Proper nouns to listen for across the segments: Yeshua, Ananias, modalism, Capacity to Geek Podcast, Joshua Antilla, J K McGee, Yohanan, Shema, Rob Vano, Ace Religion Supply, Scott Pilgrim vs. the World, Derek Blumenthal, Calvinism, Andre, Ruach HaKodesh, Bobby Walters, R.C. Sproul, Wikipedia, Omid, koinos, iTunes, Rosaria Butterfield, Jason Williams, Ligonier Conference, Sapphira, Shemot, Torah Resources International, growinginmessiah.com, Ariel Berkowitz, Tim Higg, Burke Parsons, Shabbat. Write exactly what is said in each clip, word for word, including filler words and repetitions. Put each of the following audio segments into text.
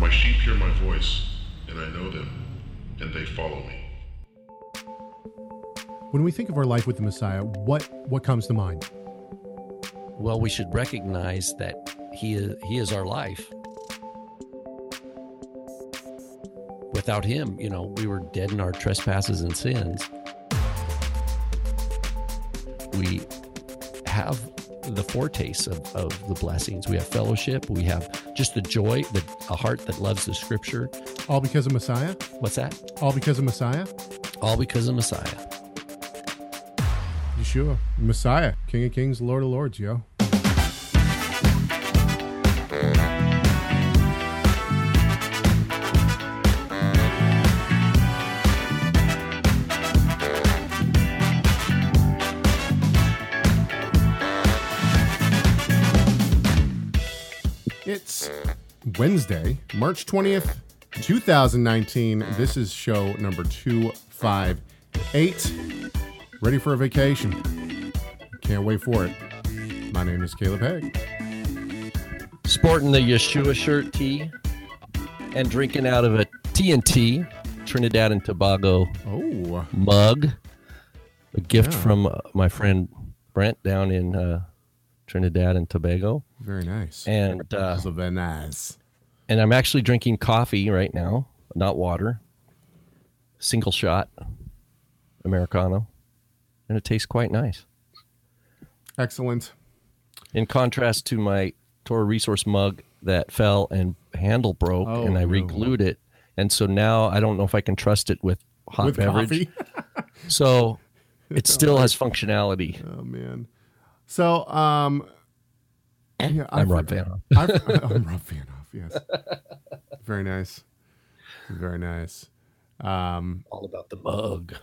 My sheep hear my voice, and I know them, and they follow me. When we think of our life with the Messiah, what, what comes to mind? Well, we should recognize that he is, he is our life. Without him, you know, we were dead in our trespasses and sins. We have the foretaste of, of the blessings. We have fellowship. We have just the joy, the, a heart that loves the scripture. All because of Messiah? What's that? All because of Messiah? All because of Messiah. Yeshua, Messiah, King of Kings, Lord of Lords, yo. It's Wednesday, March twentieth, two thousand nineteen. This is show number two fifty-eight. Ready for a vacation. Can't wait for it. My name is Caleb Haig. Sporting the Yeshua shirt, tea, and drinking out of a T and T, Trinidad and Tobago oh. mug. A gift yeah. from uh, my friend Brent down in uh, Trinidad and Tobago. Very nice. And uh, so very nice. And I'm actually drinking coffee right now, not water. Single shot Americano, and it tastes quite nice. Excellent. In contrast to my Torah Resource mug that fell and handle broke, oh, and I no. re-glued it, and so now I don't know if I can trust it with hot with beverage. So it still has functionality. Oh man. So, um, yeah, I'm Rob Vano. I'm Rob Vano, yes. Very nice. Very nice. Um, all about the mug.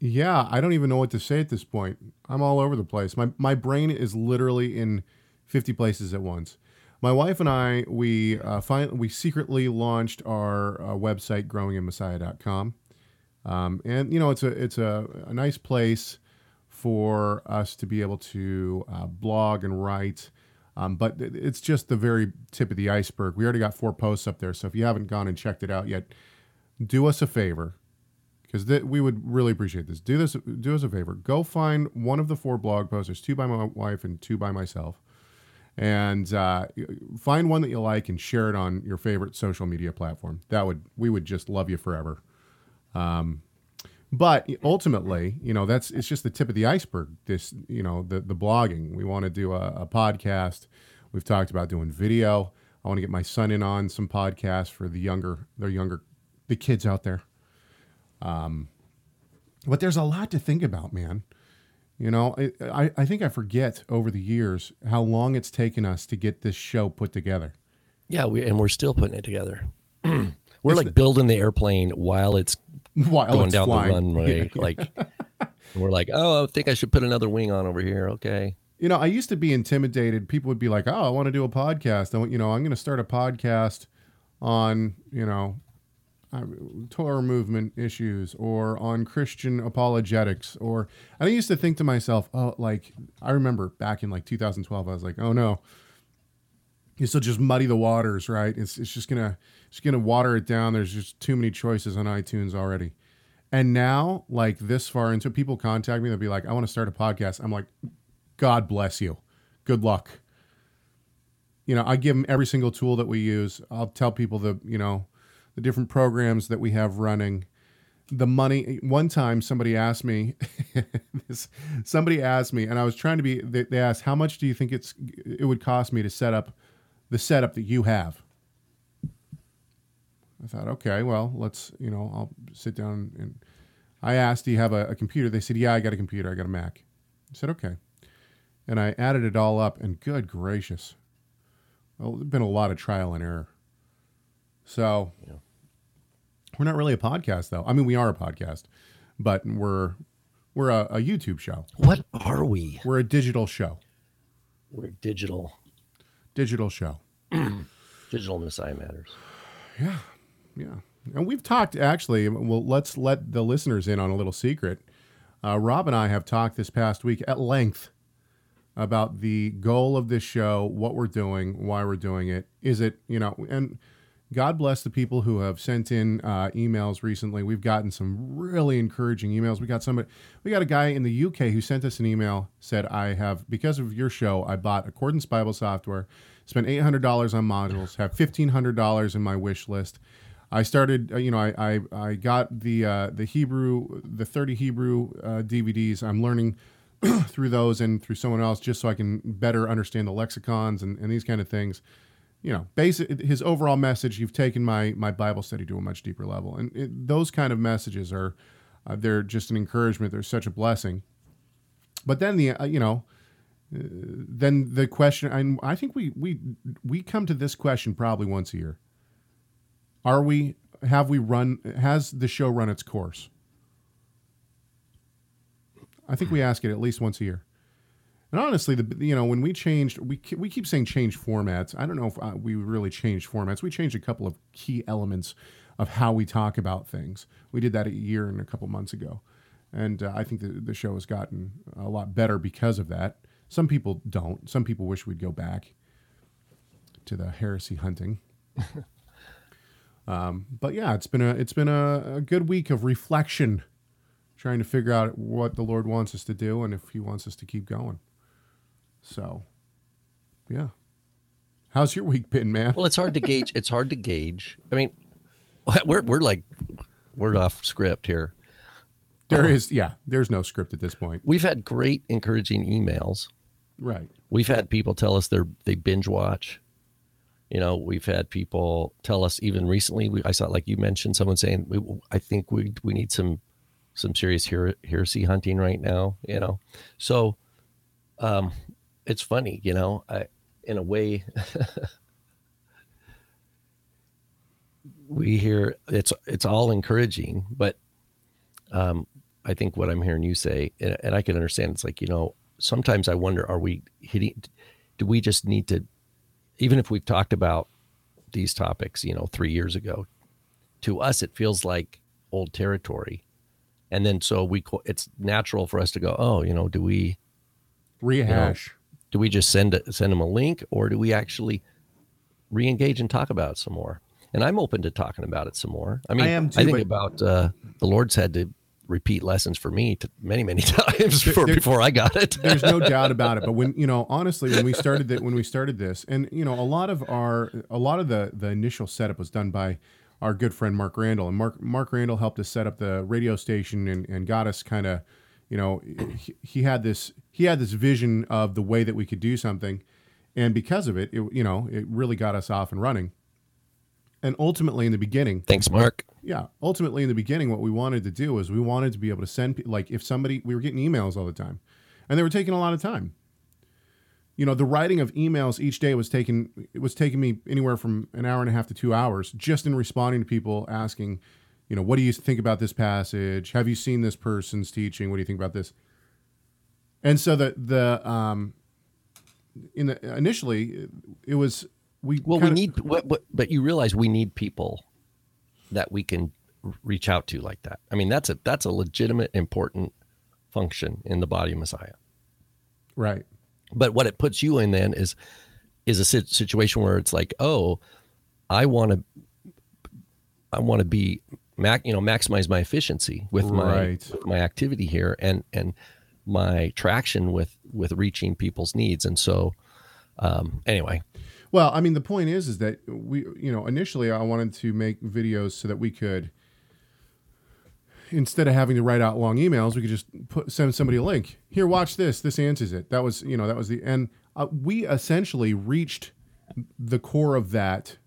Yeah, I don't even know what to say at this point. I'm all over the place. My my brain is literally in fifty places at once. My wife and I, we uh, finally, we secretly launched our uh, website, growing in messiah dot com. Um, and, you know, it's a it's a, a nice place for us to be able to uh, blog and write, um, but it's just the very tip of the iceberg. We already got four posts up there, so if you haven't gone and checked it out yet, do us a favor, because th- we would really appreciate this. Do this, do us a favor. Go find one of the four blog posts. There's two by my wife and two by myself, and uh, find one that you like and share it on your favorite social media platform. That would we would just love you forever. Um, But ultimately, you know, that's it's just the tip of the iceberg. This, you know, the the blogging. We want to do a, a podcast. We've talked about doing video. I want to get my son in on some podcasts for the younger, the younger, the kids out there. Um, but there's a lot to think about, man. You know, it, I I think I forget over the years how long it's taken us to get this show put together. Yeah, we and we're still putting it together. We're it's like the, building the airplane while it's while going it's down flying. the runway. Yeah. Like we're like, oh, I think I should put another wing on over here. Okay. You know, I used to be intimidated. People would be like, oh, I want to do a podcast. I want, you know, I'm going to start a podcast on, you know, uh, Torah movement issues or on Christian apologetics. Or and I used to think to myself, oh, like I remember back in like two thousand twelve, I was like, oh no, this will just muddy the waters, right? It's it's just gonna it's gonna water it down. There's just too many choices on iTunes already. And now, like this far into, people contact me. They'll be like, "I want to start a podcast." I'm like, "God bless you. Good luck." You know, I give them every single tool that we use. I'll tell people the you know the different programs that we have running. The money. One time, somebody asked me. this, somebody asked me, and I was trying to be. They, they asked, "How much do you think it's it would cost me to set up?" The setup that you have. I thought, okay, well, let's, you know, I'll sit down and I asked, do you have a, a computer? They said, yeah, I got a computer. I got a Mac. I said, okay. And I added it all up and good gracious. Well, there's been a lot of trial and error. So yeah. We're not really a podcast though. I mean, we are a podcast, but we're, we're a, a YouTube show. What are we? We're a digital show. We're digital. Digital show. Digital Messiah Matters. Yeah. Yeah. And we've talked, actually, well, let's let the listeners in on a little secret. Uh, Rob and I have talked this past week at length about the goal of this show, what we're doing, why we're doing it. Is it, you know, and God bless the people who have sent in uh, emails recently. We've gotten some really encouraging emails. We got somebody, we got a guy in the U K who sent us an email, said, I have, because of your show, I bought Accordance Bible software, spent eight hundred dollars on modules, have fifteen hundred dollars in my wish list. I started, you know, I I, I got the uh, the Hebrew, the thirty Hebrew uh, D V Ds. I'm learning through those and through someone else just so I can better understand the lexicons and, and these kind of things. You know, basic, his overall message, you've taken my my Bible study to a much deeper level. And it, those kind of messages are, uh, they're just an encouragement. They're such a blessing. But then, the uh, you know, uh, then the question, and I think we, we we come to this question probably once a year. Are we, have we run, has the show run its course? I think we ask it at least once a year. And honestly, the, you know, when we changed, we we keep saying change formats. I don't know if uh, we really changed formats. We changed a couple of key elements of how we talk about things. We did that a year and a couple months ago. And uh, I think the, the show has gotten a lot better because of that. Some people don't. Some people wish we'd go back to the heresy hunting. um, but yeah, it's been a it's been a, a good week of reflection, trying to figure out what the Lord wants us to do and if He wants us to keep going. So, yeah. How's your week been, man? Well, it's hard to gauge. It's hard to gauge. I mean, we're we're like, we're off script here. There um, is, yeah, there's no script at this point. We've had great encouraging emails. Right. We've had people tell us they're, they binge watch. You know, we've had people tell us even recently, we, I saw, like you mentioned, someone saying, we, I think we we need some some serious her- heresy hunting right now, you know? So, um, it's funny, you know, I, in a way we hear it's, it's all encouraging, but, um, I think what I'm hearing you say, and, and I can understand, it's like, you know, sometimes I wonder, are we hitting, do we just need to, even if we've talked about these topics, you know, three years ago, to us, it feels like old territory. And then, so we, it's natural for us to go, oh, you know, do we rehash? You know, do we just send a, send them a link, or do we actually re-engage and talk about it some more? And I'm open to talking about it some more. I mean, I, am too, I think but... about uh, the Lord's had to repeat lessons for me to many, many times before, there, before I got it. There's no doubt about it. But when, you know, honestly, when we started that, when we started this, and you know, a lot of our, a lot of the the initial setup was done by our good friend Mark Randall, and Mark Mark Randall helped us set up the radio station and, and got us kind of, you know, he, he had this he had this vision of the way that we could do something, and because of it, it you know it really got us off and running. And ultimately, in the beginning, thanks, Mark. Yeah, ultimately in the beginning, what we wanted to do is we wanted to be able to send, like, if somebody, we were getting emails all the time, and they were taking a lot of time. You know, the writing of emails each day was taking, it was taking me anywhere from an hour and a half to two hours just in responding to people asking, you know, what do you think about this passage? Have you seen this person's teaching? What do you think about this? And so the, the, um, in the, initially it was, we, well, we of, need, what, what, but you realize we need people that we can reach out to like that. I mean, that's a, that's a legitimate, important function in the body of Messiah. Right. But what it puts you in then is is a situation where it's like, oh, I want to, I want to be, mac, you know, maximize my efficiency with right. my with my activity here and and my traction with with reaching people's needs. And so, um, anyway. Well, I mean, the point is, is that we, you know, initially I wanted to make videos so that we could, instead of having to write out long emails, we could just put, send somebody a link. Here, watch this. This answers it. That was, you know, that was the and uh, we essentially reached the core of that,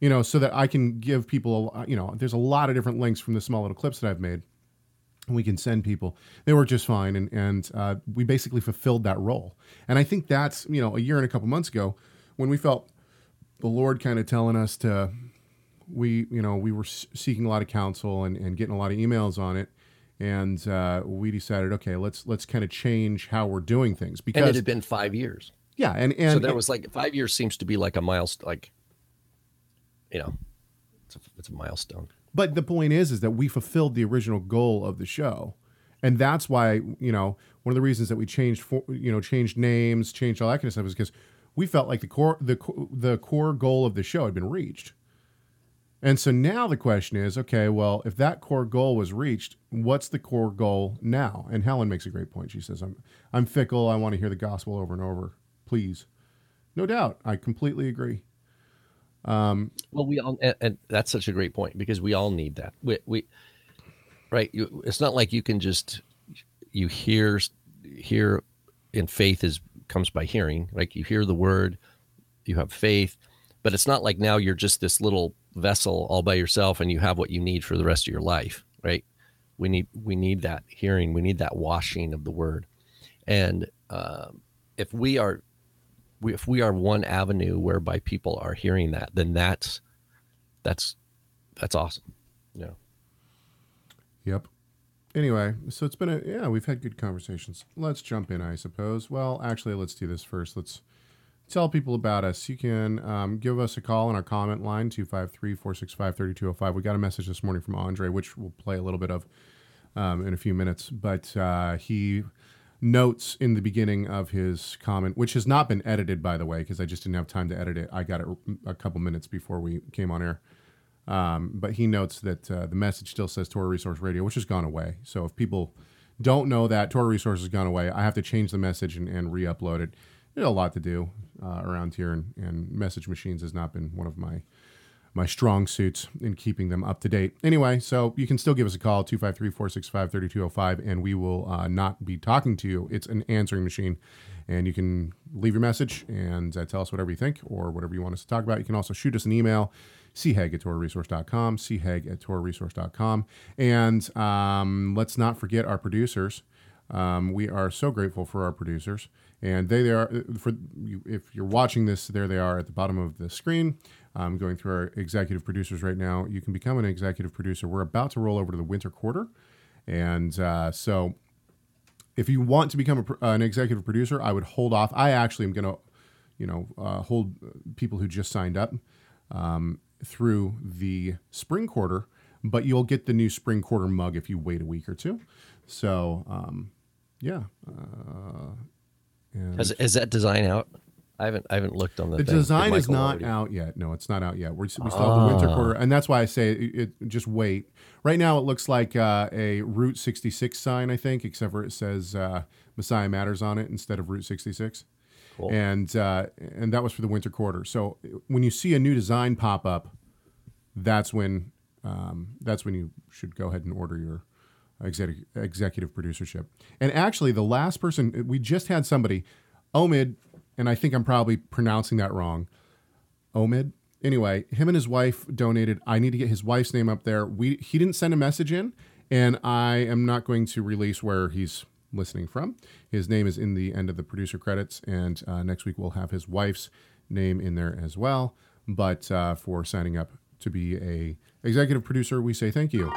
you know, so that I can give people, a, you know, there's a lot of different links from the small little clips that I've made, and we can send people. They work just fine, and and uh, we basically fulfilled that role. And I think that's, you know, a year and a couple months ago when we felt the Lord kind of telling us to. We, you know, we were seeking a lot of counsel and, and getting a lot of emails on it. And uh, we decided, okay, let's let's kind of change how we're doing things. Because and it had been five years. Yeah. And, and so that was like five years seems to be like a milestone, like, you know, it's a, it's a milestone. But the point is, is that we fulfilled the original goal of the show. And that's why, you know, one of the reasons that we changed, for, you know, changed names, changed all that kind of stuff is because we felt like the core, the the core goal of the show had been reached. And so now the question is, okay, well, if that core goal was reached, what's the core goal now? And Helen makes a great point. She says, I'm I'm fickle. I want to hear the gospel over and over, please. No doubt. I completely agree. Um, well, we all, and, and that's such a great point because we all need that. We, we right. You, it's not like you can just, you hear, hear in faith is comes by hearing, like you hear the word, you have faith, but it's not like now you're just this little vessel all by yourself and you have what you need for the rest of your life, right? We need, we need that hearing. We need that washing of the word. And, um, if we are, we, if we are one avenue whereby people are hearing that, then that's, that's, that's awesome. Yeah. Yep. Anyway, so it's been a, yeah, we've had good conversations. Let's jump in, I suppose. Well, actually, let's do this first. Let's tell people about us. You can um, give us a call on our comment line, two five three, four six five, three two zero five. We got a message this morning from Andre, which we'll play a little bit of um, in a few minutes. But uh, he notes in the beginning of his comment, which has not been edited, by the way, because I just didn't have time to edit it. I got it a couple minutes before we came on air. Um, but he notes that uh, the message still says Torah Resource Radio, which has gone away. So if people don't know that, Torah Resource has gone away. I have to change the message and, and re-upload it. There's a lot to do uh, around here, and, and message machines has not been one of my my strong suits in keeping them up to date. Anyway, so you can still give us a call, two five three, four six five, three two zero five, and we will uh, not be talking to you. It's an answering machine, and you can leave your message and uh, tell us whatever you think or whatever you want us to talk about. You can also shoot us an email, c hag at torah resource dot com, c hag at torah resource dot com. And um, let's not forget our producers. Um, we are so grateful for our producers. And they, they are, for if you're watching this, there they are at the bottom of the screen. I'm going through our executive producers right now. You can become an executive producer. We're about to roll over to the winter quarter. And uh, so if you want to become a, an executive producer, I would hold off. I actually am going to, you know, uh, hold people who just signed up um, through the spring quarter, but you'll get the new spring quarter mug if you wait a week or two. So, um, yeah. Uh, and is, is that design out? I haven't I haven't looked on the. The thing. design is not already? out yet. No, it's not out yet. We're, we still ah. have the winter quarter, and that's why I say it, it, just wait. Right now, it looks like uh, a Route sixty-six sign, I think, except for it says uh, Messiah Matters on it instead of Route sixty-six. Cool. And uh, and that was for the winter quarter. So when you see a new design pop up, that's when um, that's when you should go ahead and order your exec- executive producership. And actually, the last person we just had somebody, Omid. And I think I'm probably pronouncing that wrong. Omid. Anyway, him and his wife donated. I need to get his wife's name up there. We he didn't send a message in, and I am not going to release where he's listening from. His name is in the end of the producer credits, and uh, next week we'll have his wife's name in there as well. But uh, for signing up to be a executive producer, we say thank you.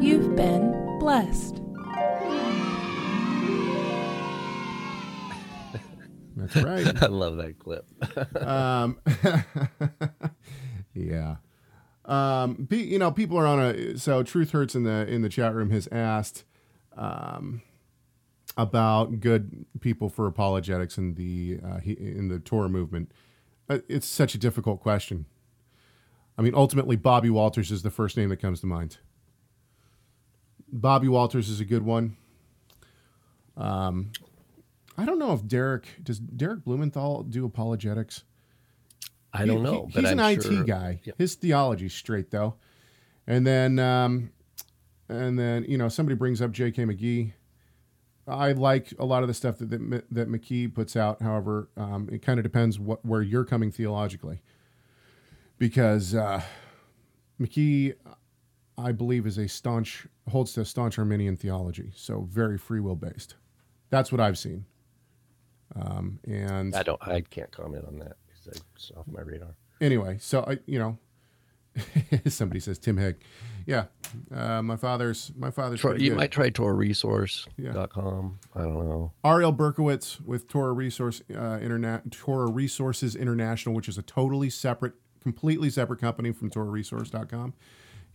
You've been blessed. That's right. I love that clip. um, yeah. Um, be, you know, people are on a, so Truth Hurts in the, in the chat room has asked, um, about good people for apologetics in the, uh, he, in the Torah movement. It's such a difficult question. I mean, ultimately Bobby Walters is the first name that comes to mind. Bobby Walters is a good one. Um, I don't know if Derek, does Derek Blumenthal do apologetics? I don't he, know. He, but he's I'm an sure. I T guy. Yep. His theology's straight though. And then, um, and then, you know, somebody brings up J K McGee. I like a lot of the stuff that, that, that McGee puts out. However, um, it kind of depends what, where you're coming theologically, because, uh, McGee, I believe is a staunch holds to a staunch Arminian theology. So very free will based. That's what I've seen. Um, and I don't, I can't comment on that because it's off my radar. Anyway, so I, you know, somebody says Tim Higg. Yeah, uh, my father's my father's. Tor, you good. might try Torah Resource dot com. Yeah. I don't know. Ariel Berkowitz with Torah Resource uh, Internet, Torah Resources International, which is a totally separate, completely separate company from Torah Resource dot com.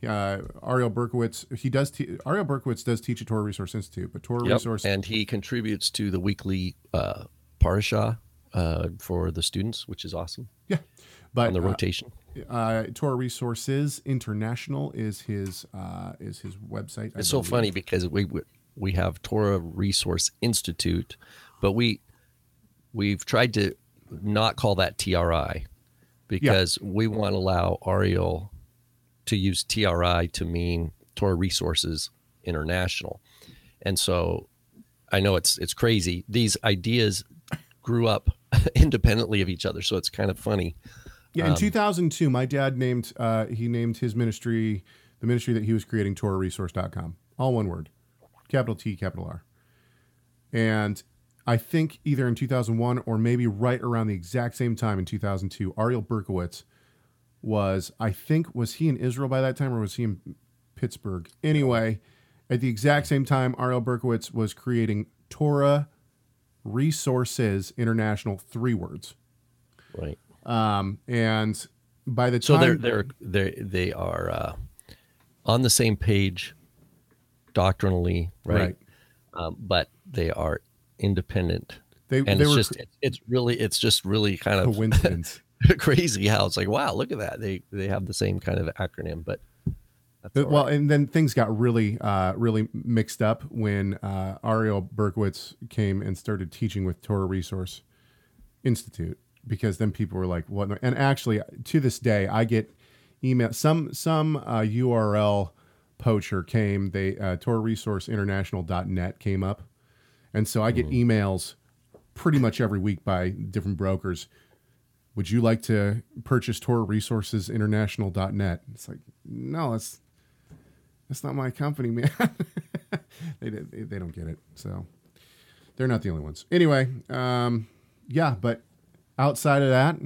Uh, Ariel Berkowitz, he does. Te- Ariel Berkowitz does teach at Torah Resource Institute, but Torah yep. Resource, and he contributes to the weekly uh, parasha uh, for the students, which is awesome. Yeah, but on the rotation. Uh, uh, Torah Resources International is his uh, is his website. It's so funny because we we have Torah Resource Institute, but we we've tried to not call that T R I because yeah. we want to allow Ariel to use T R I to mean Torah Resources International. And so I know it's it's crazy. These ideas grew up independently of each other, so it's kind of funny. Yeah, in um, two thousand two, my dad named uh, he named his ministry, the ministry that he was creating, Torah Resource dot com. All one word, capital T, capital R. And I think either in two thousand one or maybe right around the exact same time in two thousand two, Ariel Berkowitz was, I think, was he in Israel by that time or was he in Pittsburgh? Anyway, at the exact same time, Ariel Berkowitz was creating Torah Resources International, three words. Right. Um, and by the time... So they're, they're, they're, they are uh, on the same page doctrinally, right? Right. Um, but they are independent. They, and they it's were, just, it, it's really, it's just really kind of... Coincidence. Crazy how it's like, wow, look at that. They they have the same kind of acronym, but that's all right. Well, and then things got really, uh, really mixed up when uh, Ariel Berkowitz came and started teaching with Torah Resource Institute, because then people were like, what? And actually, to this day, I get email. Some some uh, U R L poacher came. They uh, Torah Resource International dot net came up, and so I get mm. emails pretty much every week by different brokers. Would you like to purchase Torah Resources International dot net? It's like, no, that's that's not my company, man. they, they they don't get it, so they're not the only ones. Anyway, um, yeah, but outside of that,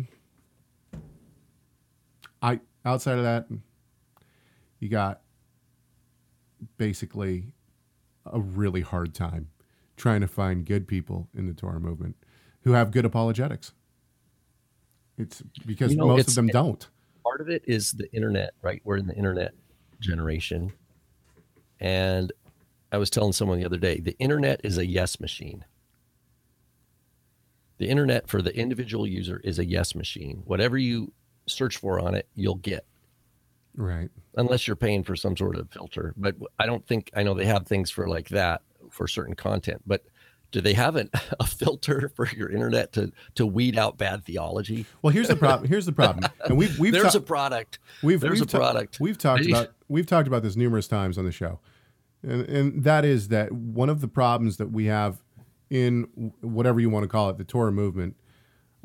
I outside of that, you got basically a really hard time trying to find good people in the Torah movement who have good apologetics. It's because you know, most it's, of them don't. Part of it is the internet, right? We're in the internet generation. And I was telling someone the other day, the internet is a yes machine. The internet for the individual user is a yes machine. Whatever you search for on it, you'll get. Right. Unless you're paying for some sort of filter. But I don't think, I know they have things for like that for certain content, but do they have an, a filter for your internet to, to weed out bad theology? Well, here's the problem. Here's the problem. And we've we've there's ta- a product. We've there's we've a ta- product. We've talked about we've talked about this numerous times on the show, and, and that is that one of the problems that we have in whatever you want to call it, the Torah movement,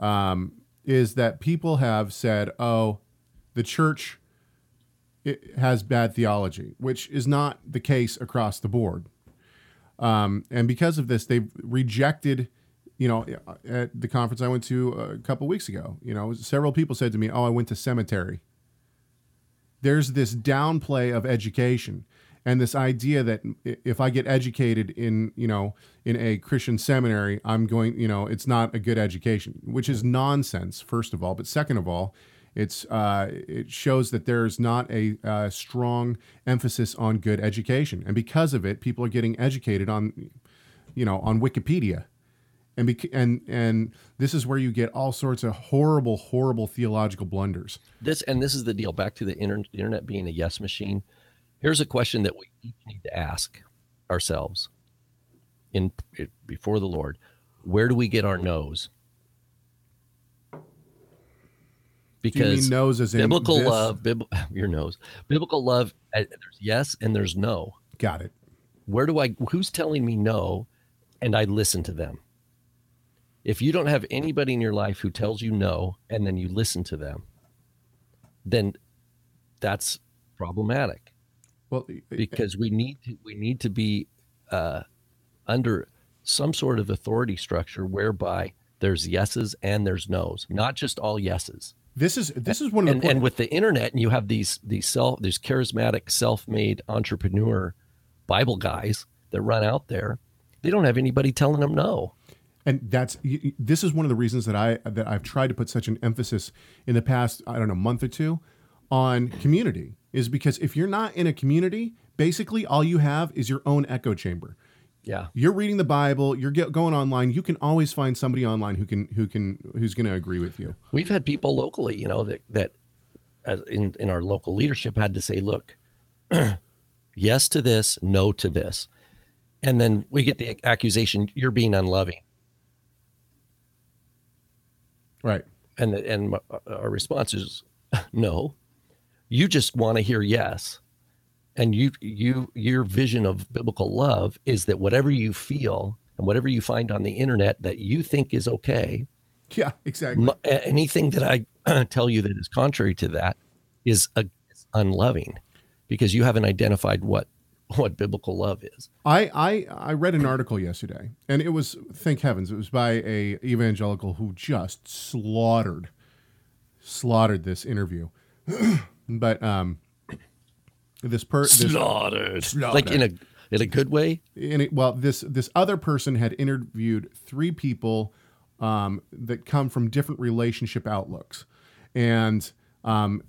um, is that people have said, "Oh, the church it has bad theology," which is not the case across the board. Um, and because of this, they've rejected, you know, at the conference I went to a couple weeks ago, you know, several people said to me, oh, I went to seminary. There's this downplay of education and this idea that if I get educated in, you know, in a Christian seminary, I'm going, you know, it's not a good education, which is nonsense, first of all. But second of all, it's uh, it shows that there's not a uh, strong emphasis on good education. And because of it, people are getting educated on, you know, on Wikipedia. And bec- and and this is where you get all sorts of horrible, horrible theological blunders. This And this is the deal. Back to the inter- internet being a yes machine. Here's a question that we each need to ask ourselves in before the Lord. Where do we get our no's? Because nose as in biblical this? love, bib, your nose, biblical love, there's yes and there's no. Got it. Where do I, who's telling me no and I listen to them? If you don't have anybody in your life who tells you no and then you listen to them, then that's problematic. Well, because we need to, we need to be uh, under some sort of authority structure whereby there's yeses and there's nos, not just all yeses. This is this is one of the and, and with the internet, and you have these these self these charismatic self-made entrepreneur Bible guys that run out there. They don't have anybody telling them no. And that's this is one of the reasons that I that I've tried to put such an emphasis in the past I don't know month or two on community. is because if you're not in a community, basically all you have is your own echo chamber. Yeah. You're reading the Bible, you're get going online, you can always find somebody online who can who can who's going to agree with you. We've had people locally, you know, that that as in in our local leadership had to say, look, yes to this, no to this. And then we get the accusation, you're being unloving. Right. And the, and our response is no. You just want to hear yes. And you, you, your vision of biblical love is that whatever you feel and whatever you find on the internet that you think is okay. Yeah, exactly. M- anything that I tell you that is contrary to that is a, it's unloving because you haven't identified what, what biblical love is. I, I, I read an article yesterday, and it was, thank heavens, it was by a evangelical who just slaughtered, slaughtered this interview. But, um, This person slaughtered. slaughtered, like in a in a good way. In it, well, this this other person had interviewed three people um, that come from different relationship outlooks, and um,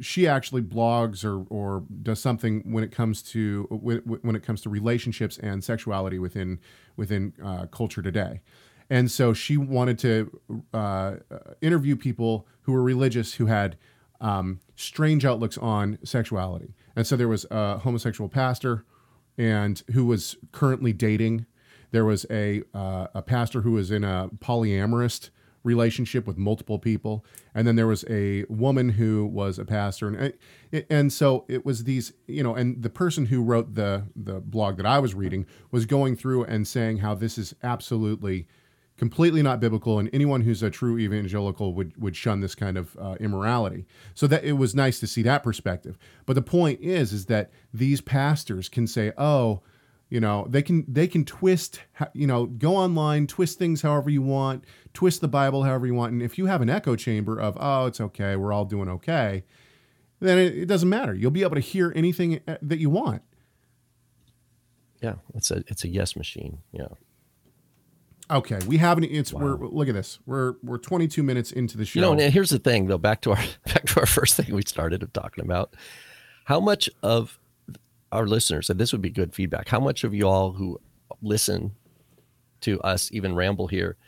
she actually blogs or or does something when it comes to when, when it comes to relationships and sexuality within within uh, culture today. And so she wanted to uh, interview people who were religious who had um, strange outlooks on sexuality. And so there was a homosexual pastor, and who was currently dating. There was a uh, a pastor who was in a polyamorous relationship with multiple people, and then there was a woman who was a pastor, and and so it was these, you know. And the person who wrote the the blog that I was reading was going through and saying how this is absolutely, completely not biblical, and anyone who's a true evangelical would, would shun this kind of uh, immorality. So that it was nice to see that perspective. But the point is, is that these pastors can say, "Oh, you know, they can they can twist, you know, go online, twist things however you want, twist the Bible however you want." And if you have an echo chamber of, "Oh, it's okay, we're all doing okay," then it, it doesn't matter. You'll be able to hear anything that you want. Yeah, it's a it's a yes machine. Yeah. Okay, we haven't. It's wow. we're look at this. We're we're twenty-two minutes into the show. You know, and here's the thing, though. Back to our back to our first thing we started of talking about. How much of our listeners, and this would be good feedback. How much of y'all who listen to us even ramble here,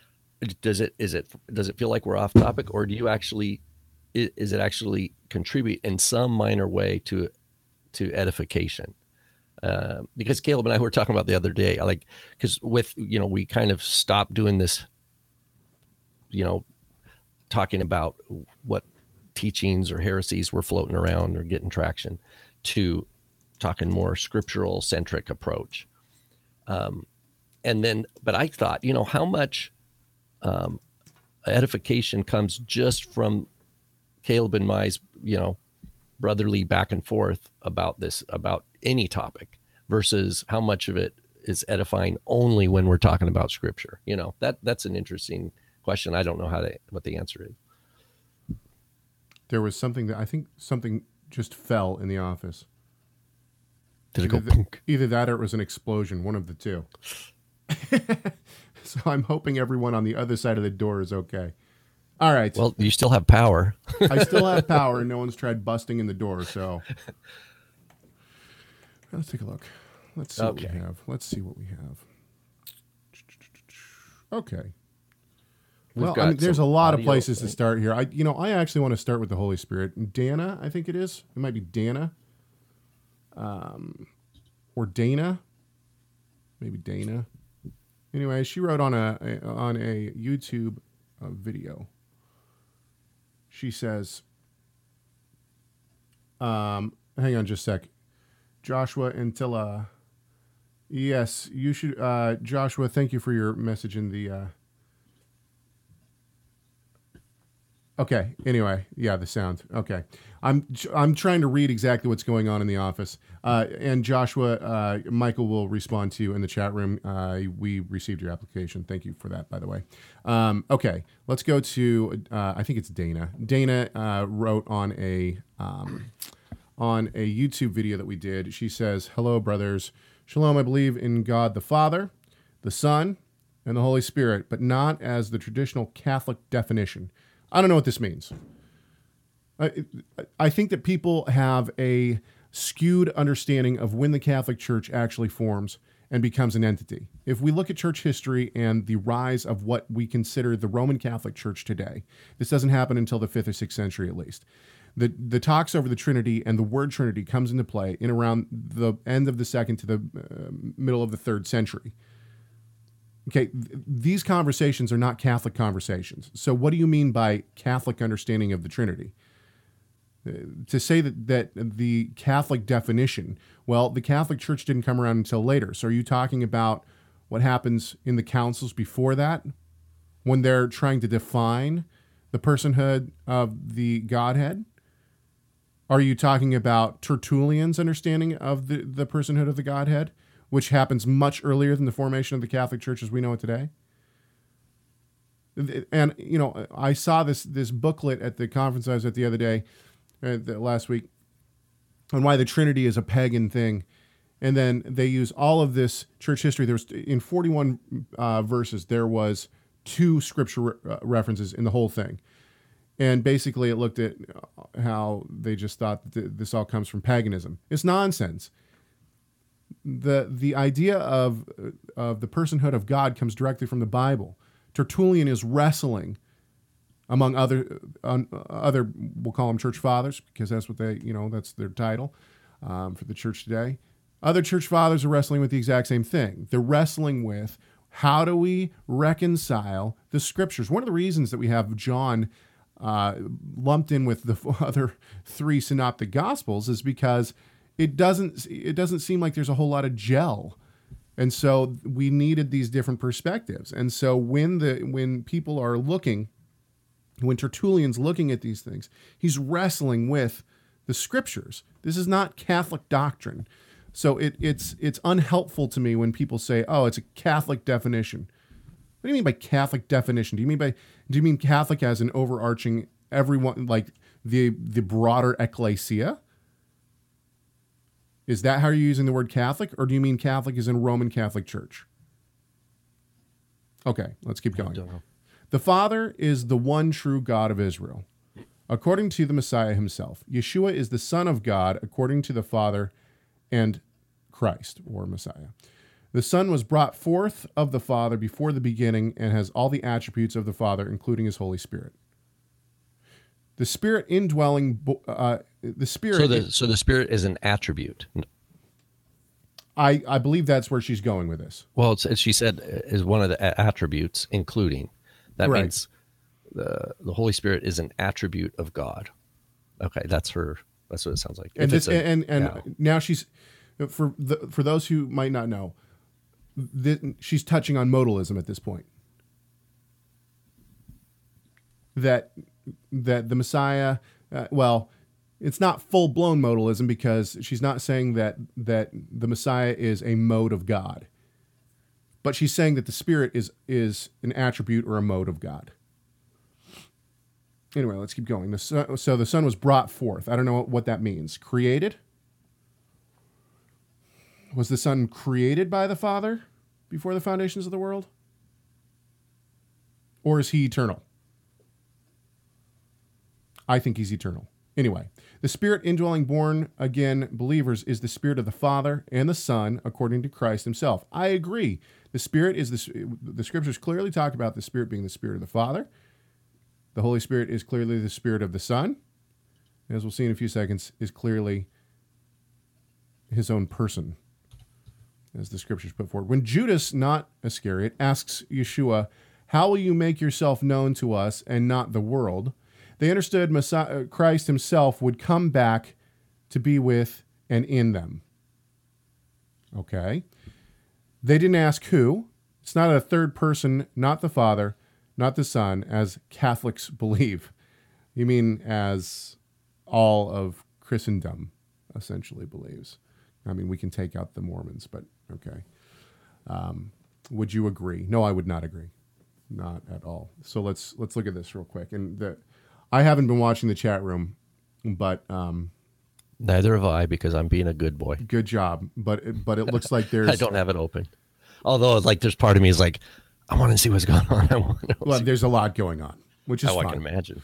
does it is it does it feel like we're off topic, or do you actually is it actually contribute in some minor way to to edification? Uh, because Caleb and I were talking about the other day, like, because with, you know, we kind of stopped doing this, you know, talking about what teachings or heresies were floating around or getting traction to talking more scriptural centric approach. Um, and then, but I thought, you know, how much um, edification comes just from Caleb and my's, you know, brotherly back and forth about this, about any topic, versus how much of it is edifying only when we're talking about scripture. You know, that that's an interesting question. I don't know how to, what the answer is. There was something that I think something just fell in the office. Did it go punk? Either that or it was an explosion. One of the two. So I'm hoping everyone on the other side of the door is okay. All right. Well, you still have power. I still have power, and no one's tried busting in the door. So let's take a look. Let's see okay. what we have. Let's see what we have. Okay. We've well, I mean, there's a lot of places thing. to start here. I, you know, I actually want to start with the Holy Spirit. Dana, I think it is. It might be Dana, um, or Dana, maybe Dana. Anyway, she wrote on a, a on a YouTube uh, video. She says, um, hang on just a sec. Joshua Antilla, yes, you should, uh, Joshua, thank you for your message in the, uh, okay, anyway, yeah, the sound, okay. I'm I'm trying to read exactly what's going on in the office, uh, and Joshua, uh, Michael will respond to you in the chat room. Uh, we received your application. Thank you for that, by the way. Um, okay, let's go to, uh, I think it's Dana. Dana uh, wrote on a... Um, on a YouTube video that we did. She says, "Hello, brothers. Shalom, I believe in God the Father, the Son, and the Holy Spirit, but not as the traditional Catholic definition. I don't know what this means. I, I think that people have a skewed understanding of when the Catholic Church actually forms and becomes an entity. If we look at church history and the rise of what we consider the Roman Catholic Church today, this doesn't happen until the fifth or sixth century at least. The the talks over the Trinity and the word Trinity comes into play in around the end of the second to the uh, middle of the third century. Okay, th- these conversations are not Catholic conversations. So what do you mean by Catholic understanding of the Trinity? Uh, to say that, that the Catholic definition, well, the Catholic Church didn't come around until later. So are you talking about what happens in the councils before that when they're trying to define the personhood of the Godhead? Are you talking about Tertullian's understanding of the, the personhood of the Godhead, which happens much earlier than the formation of the Catholic Church as we know it today? And, you know, I saw this this booklet at the conference I was at the other day, uh, the, last week, on why the Trinity is a pagan thing. And then they use all of this church history. There was, in forty-one uh, verses, there was two scripture re- uh, references in the whole thing. And basically it looked at how they just thought that this all comes from paganism. It's nonsense. The the idea of, of the personhood of God comes directly from the Bible. Tertullian is wrestling, among other, uh, other we'll call them church fathers, because that's what they, you know, that's their title um, for the church today. Other church fathers are wrestling with the exact same thing. They're wrestling with, how do we reconcile the scriptures? One of the reasons that we have John Uh, lumped in with the other three synoptic gospels is because it doesn't it doesn't seem like there's a whole lot of gel, and so we needed these different perspectives. And so when the when people are looking, when Tertullian's looking at these things, he's wrestling with the scriptures. This is not Catholic doctrine, so it it's it's unhelpful to me when people say, "Oh, it's a Catholic definition." What do you mean by Catholic definition? Do you mean by do you mean Catholic as an overarching everyone, like the the broader ecclesia? Is that how you're using the word Catholic, or do you mean Catholic as in Roman Catholic Church? Okay, let's keep going. I don't know. The Father is the one true God of Israel, according to the Messiah himself. Yeshua is the Son of God, according to the Father and Christ, or Messiah. The Son was brought forth of the Father before the beginning and has all the attributes of the Father, including his Holy Spirit. The Spirit indwelling... Uh, the Spirit... So the, so the Spirit is an attribute. I, I believe that's where she's going with this. Well, it's, as she said, is one of the attributes, including. That right. means the, the Holy Spirit is an attribute of God. Okay, that's her... That's what it sounds like. And, this, a, and, and yeah. now she's... For the, for those who might not know... The, she's touching on modalism at this point. That that the Messiah, uh, well, it's not full blown modalism, because she's not saying that that the Messiah is a mode of God, but she's saying that the Spirit is is an attribute or a mode of God. Anyway, let's keep going. The son, so the Son was brought forth. I don't know what that means. Created. Was the Son created by the Father before the foundations of the world? Or is he eternal? I think he's eternal. Anyway, the Spirit indwelling born again believers is the Spirit of the Father and the Son, according to Christ himself. I agree. The Spirit is the, the scriptures clearly talk about the Spirit being the Spirit of the Father. The Holy Spirit is clearly the Spirit of the Son. As we'll see in a few seconds, is clearly his own person, as the scriptures put forward. When Judas, not Iscariot, asks Yeshua, "How will you make yourself known to us and not the world?" they understood Messiah, Christ himself would come back to be with and in them. Okay. They didn't ask who. It's not a third person, not the Father, not the Son, as Catholics believe. You mean as all of Christendom essentially believes. I mean, we can take out the Mormons, but okay. Um, would you agree? No, I would not agree. Not at all. So let's let's look at this real quick. And the, I haven't been watching the chat room, but... Um, Neither have I, because I'm being a good boy. Good job. But but it looks like there's... I don't have it open. Although, like, there's part of me is like, I want to see what's going on. I want to well, there's a lot going on, which is fun. Oh, I can imagine.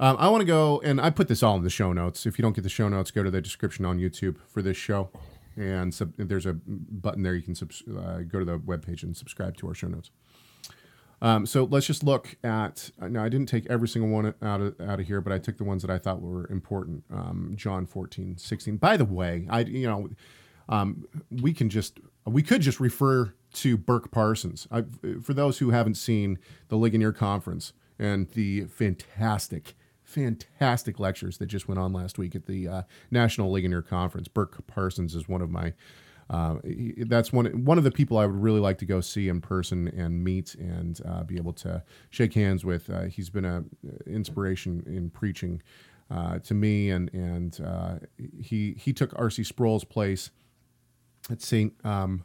Um, I want to go, and I put this all in the show notes. If you don't get the show notes, go to the description on YouTube for this show. And sub- there's a button there. You can subs- uh, go to the webpage and subscribe to our show notes. Um, so let's just look at, now I didn't take every single one out of, out of here, but I took the ones that I thought were important. Um, John fourteen, sixteen, by the way, I, you know, um, we can just, we could just refer to Burke Parsons. I, for those who haven't seen the Ligonier Conference and the fantastic, fantastic lectures that just went on last week at the, uh, National Ligonier Conference, Burke Parsons is one of my, Uh, that's one one of the people I would really like to go see in person and meet and uh, be able to shake hands with. Uh, he's been an inspiration in preaching uh, to me, and and uh, he he took R C Sproul's place at Saint Um,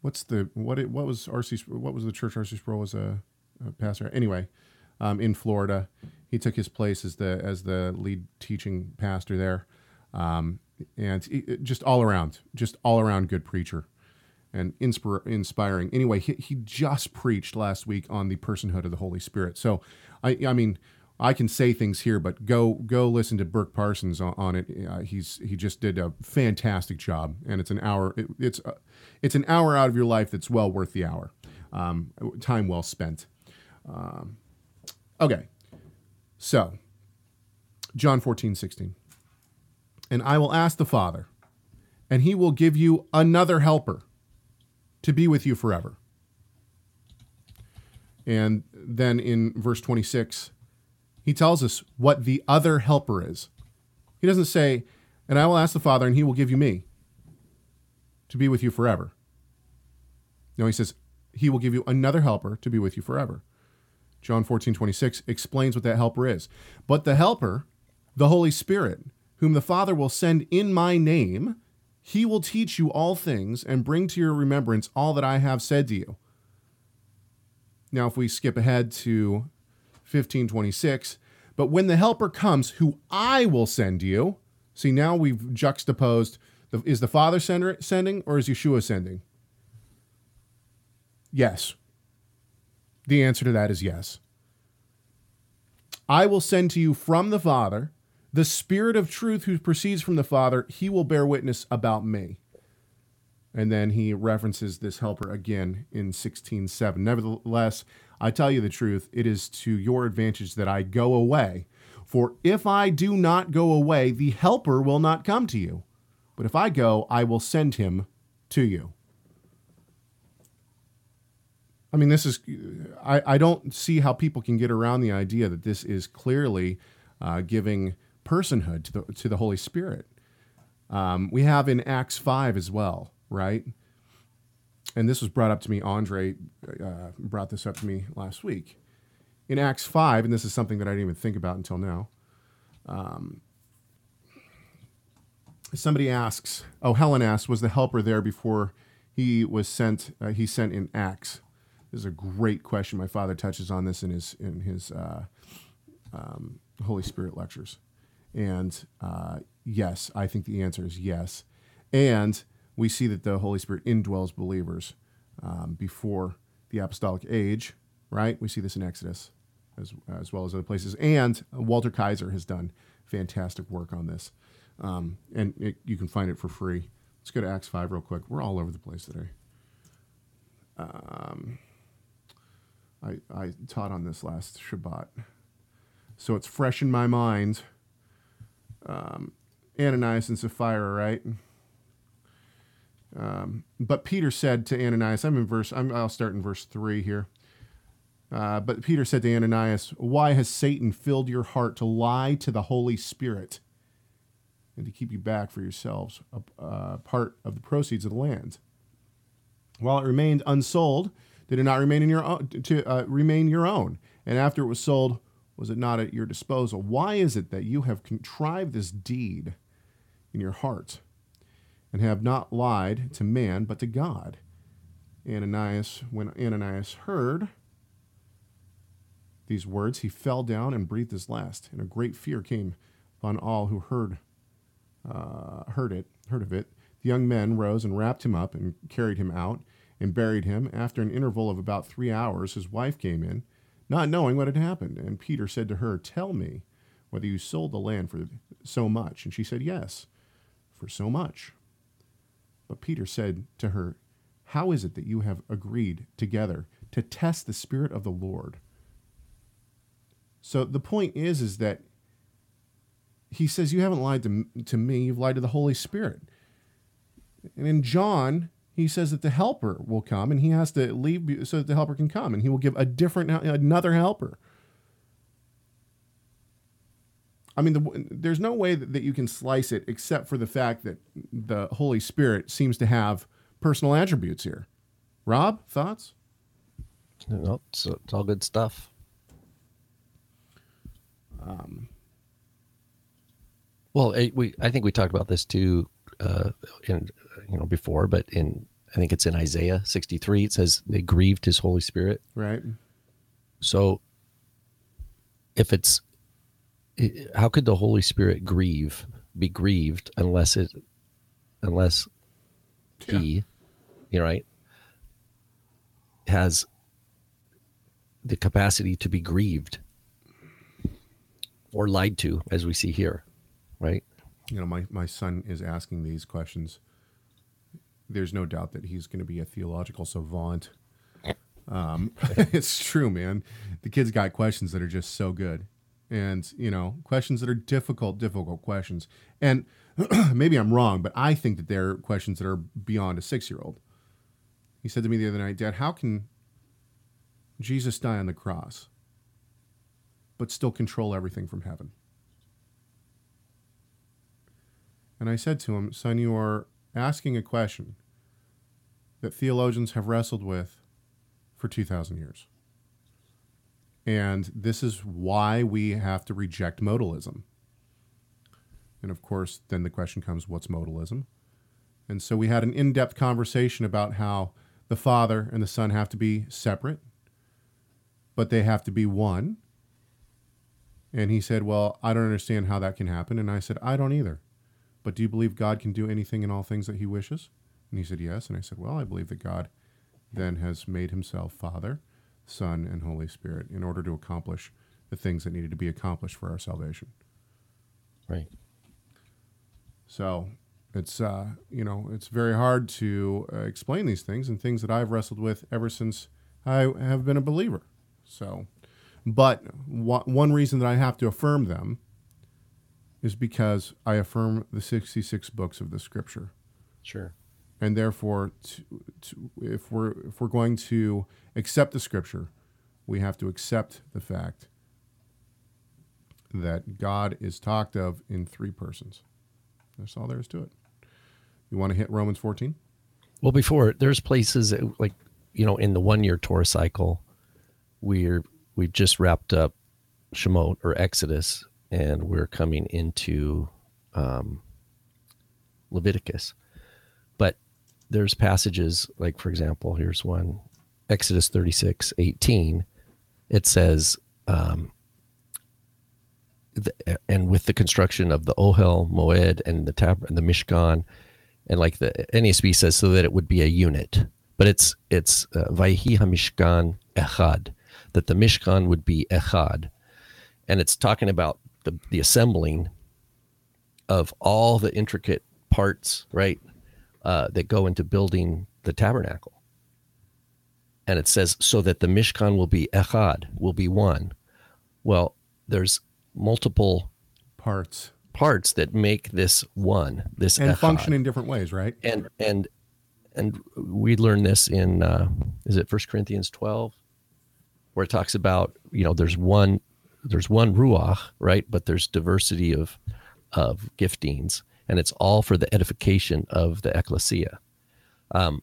what's the what it, what was R C what was the church R C Sproul was a, a pastor anyway um, in Florida. He took his place as the as the lead teaching pastor there. Um, And just all around, just all around good preacher and inspir- inspiring. Anyway, he, he just preached last week on the personhood of the Holy Spirit. So, I I mean, I can say things here, but go go listen to Burke Parsons on, on it. Uh, he's he just did a fantastic job, and it's an hour. It, it's uh, it's an hour out of your life that's well worth the hour, um, time well spent. Um, okay, so John fourteen sixteen. And I will ask the Father, and he will give you another helper to be with you forever. And then in verse twenty-six, he tells us what the other helper is. He doesn't say, and I will ask the Father, and he will give you me to be with you forever. No, he says, he will give you another helper to be with you forever. John fourteen twenty-six explains what that helper is. But the helper, the Holy Spirit, whom the Father will send in my name, he will teach you all things and bring to your remembrance all that I have said to you. Now, if we skip ahead to fifteen twenty-six, but when the helper comes, who I will send you, see, now we've juxtaposed, the, is the Father sender, sending or is Yeshua sending? Yes. The answer to that is yes. I will send to you from the Father the Spirit of truth who proceeds from the Father, he will bear witness about me. And then he references this helper again in sixteen seven. Nevertheless, I tell you the truth, it is to your advantage that I go away. For if I do not go away, the helper will not come to you. But if I go, I will send him to you. I mean, this is, I, I don't see how people can get around the idea that this is clearly uh, giving personhood to the to the Holy Spirit. Um, we have in Acts five as well, right? And this was brought up to me. Andre uh, brought this up to me last week. In Acts five, and this is something that I didn't even think about until now, um, somebody asks, oh, Helen asks, was the helper there before he was sent, uh, he sent in Acts? This is a great question. My father touches on this in his, in his uh, um, Holy Spirit lectures. And uh, yes, I think the answer is yes. And we see that the Holy Spirit indwells believers um, before the apostolic age, right? We see this in Exodus as, as well as other places. And Walter Kaiser has done fantastic work on this. Um, and it, you can find it for free. Let's go to Acts five real quick. We're all over the place today. Um, I, I taught on this last Shabbat. So it's fresh in my mind. Um, Ananias and Sapphira, right? Um, but Peter said to Ananias, I'm in verse, I'm, I'll start in verse three here. Uh, but Peter said to Ananias, why has Satan filled your heart to lie to the Holy Spirit and to keep you back for yourselves a uh, part of the proceeds of the land? While it remained unsold, did it not remain in your own, to uh, remain your own? And after it was sold, was it not at your disposal? Why is it that you have contrived this deed in your heart and have not lied to man but to God? Ananias, when Ananias heard these words, he fell down and breathed his last, and a great fear came upon all who heard uh, heard it, heard of it. The young men rose and wrapped him up and carried him out and buried him. After an interval of about three hours, his wife came in, not knowing what had happened. And Peter said to her, tell me whether you sold the land for so much. And she said, yes, for so much. But Peter said to her, how is it that you have agreed together to test the Spirit of the Lord? So the point is, is that he says, you haven't lied to, to me, you've lied to the Holy Spirit. And in John, he says that the helper will come, and he has to leave so that the helper can come, and he will give a different, another helper. I mean, the, there's no way that, that you can slice it except for the fact that the Holy Spirit seems to have personal attributes here. Rob, thoughts? No, it's, it's all good stuff. Um. Well, I, we I think we talked about this too, uh, in, you know, before, but in I think it's in Isaiah sixty-three. It says they grieved his Holy Spirit. Right. So, if it's how could the Holy Spirit grieve, be grieved unless it, unless yeah. he, you're right, has the capacity to be grieved or lied to, as we see here, right? You know, my, my son is asking these questions. There's no doubt that he's going to be a theological savant. Um, it's true, man. The kid's got questions that are just so good. And, you know, questions that are difficult, difficult questions. And maybe I'm wrong, but I think that they're questions that are beyond a six-year-old. He said to me the other night, Dad, how can Jesus die on the cross but still control everything from heaven? And I said to him, son, you are asking a question that theologians have wrestled with for two thousand years. And this is why we have to reject modalism. And of course, then the question comes, what's modalism? And so we had an in-depth conversation about how the Father and the Son have to be separate, but they have to be one. And he said, well, I don't understand how that can happen. And I said, I don't either. But do you believe God can do anything and all things that he wishes? And he said, yes. And I said, well, I believe that God then has made himself Father, Son, and Holy Spirit in order to accomplish the things that needed to be accomplished for our salvation. Right. So it's, uh, you know, it's very hard to uh, explain these things, and things that I've wrestled with ever since I have been a believer. So, but wh- one reason that I have to affirm them is because I affirm the sixty-six books of the Scripture. Sure. And therefore, to, to, if we're if we're going to accept the Scripture, we have to accept the fact that God is talked of in three persons. That's all there is to it. You want to hit Romans fourteen? Well, before, there's places that, like, you know, in the one-year Torah cycle, we're we've just wrapped up Shemot or Exodus, and we're coming into um, Leviticus. There's passages, like, for example, here's one, Exodus thirty-six eighteen. It says, um, the, and with the construction of the Ohel, Moed, and the tab and the Mishkan, and like the N A S B says, so that it would be a unit. But it's, it's Vayhi uh, HaMishkan Echad, that the Mishkan would be Echad. And it's talking about the, the assembling of all the intricate parts, right? Uh, that go into building the tabernacle. And it says, so that the Mishkan will be echad, will be one. Well, there's multiple parts parts that make this one, this and echad. Function in different ways, right? And and and we learn this in, uh, is it First Corinthians twelve, where it talks about, you know, there's one there's one ruach, right? But there's diversity of of giftings. And it's all for the edification of the ecclesia. Um,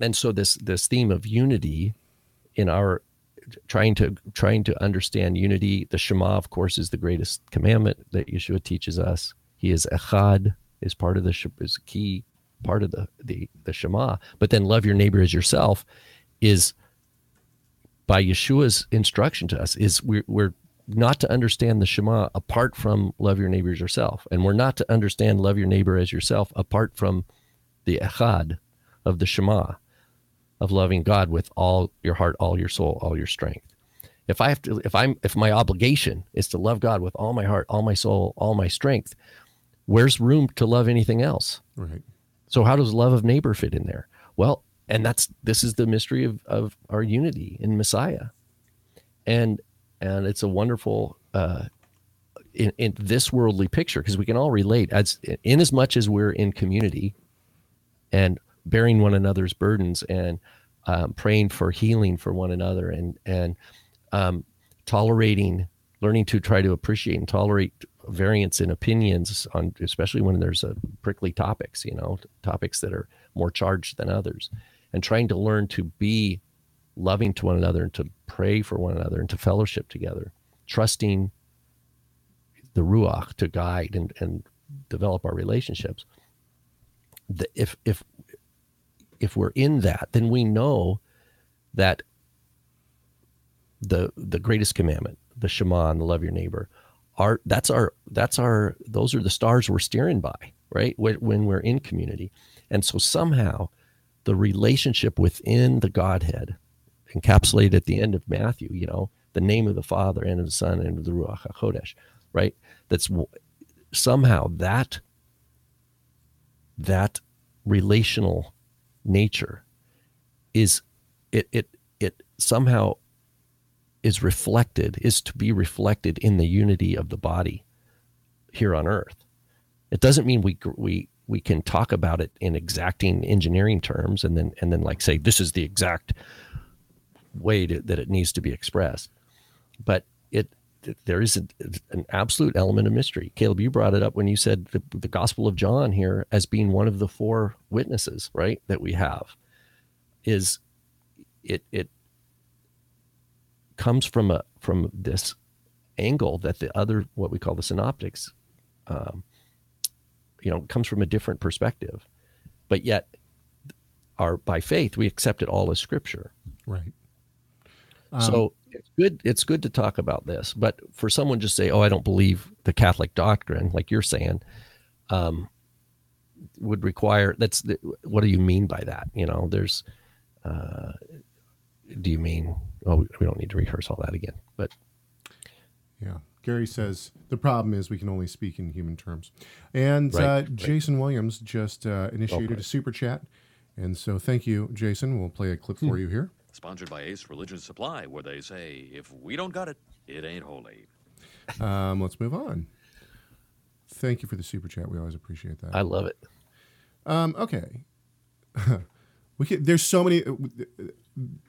and so this this theme of unity in our trying to trying to understand unity, the Shema, of course, is the greatest commandment that Yeshua teaches us. He is echad, is part of the is key part of the, the, the Shema. But then love your neighbor as yourself is, by Yeshua's instruction to us, is we're, we're not to understand the Shema apart from love your neighbor as yourself. And we're not to understand love your neighbor as yourself apart from the echad of the Shema, of loving God with all your heart, all your soul, all your strength. If I have to, if I'm, if my obligation is to love God with all my heart, all my soul, all my strength, where's room to love anything else? Right. So how does love of neighbor fit in there? Well, and that's, this is the mystery of, of our unity in Messiah. And, and it's a wonderful, uh, in, in this worldly picture, because we can all relate as in as much as we're in community and bearing one another's burdens and um, praying for healing for one another and, and, Um, tolerating, learning to try to appreciate and tolerate variance in opinions on, especially when there's a prickly topics, you know, topics that are more charged than others, and trying to learn to be loving to one another and to pray for one another and to fellowship together, trusting the Ruach to guide and, and develop our relationships. The, if, if, if we're in that, then we know that the the greatest commandment, the Shema and the love your neighbor, are that's our that's our those are the stars we're steering by, right? When, when we're in community. And so somehow the relationship within the Godhead, encapsulated at the end of Matthew, you know, the name of the Father and of the Son and of the Ruach HaKodesh, right? That's somehow that that relational nature is it it it somehow is reflected, is to be reflected in the unity of the body here on earth. It doesn't mean we we we can talk about it in exacting engineering terms and then and then like say this is the exact way to, that it needs to be expressed. But it there is a, an absolute element of mystery. Caleb, you brought it up when you said the, the Gospel of John here as being one of the four witnesses, right, that we have. Is it it comes from a from this angle that the other, what we call the synoptics, um, you know, comes from a different perspective, but yet our by faith we accept it all as scripture, right? Um, so it's good it's good to talk about this, but for someone just say, oh, I don't believe the Catholic doctrine, like you're saying, um, would require that's the, what do you mean by that? You know, there's uh, do you mean? Oh, we don't need to rehearse all that again, but. Yeah. Gary says, the problem is we can only speak in human terms. And right, uh, right. Jason Williams just uh, initiated okay. a super chat. And so thank you, Jason. We'll play a clip hmm. for you here. Sponsored by Ace Religion Supply, where they say, if we don't got it, it ain't holy. Um, let's move on. Thank you for the super chat. We always appreciate that. I love it. Um, okay. we can, there's so many...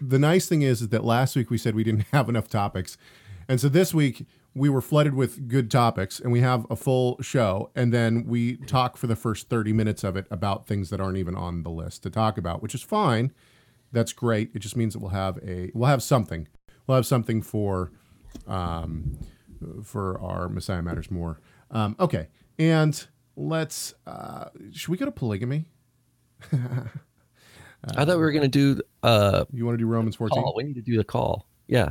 The nice thing is, is that last week we said we didn't have enough topics. And so this week we were flooded with good topics and we have a full show. And then we talk for the first thirty minutes of it about things that aren't even on the list to talk about, which is fine. That's great. It just means that we'll have a, we'll have something, we'll have something for, um, for our Messiah Matters More. Um, okay. And let's, uh, should we go to polygamy? Uh, I thought we were going to do... Uh, you want to do Romans fourteen? Call. We need to do the call. Yeah.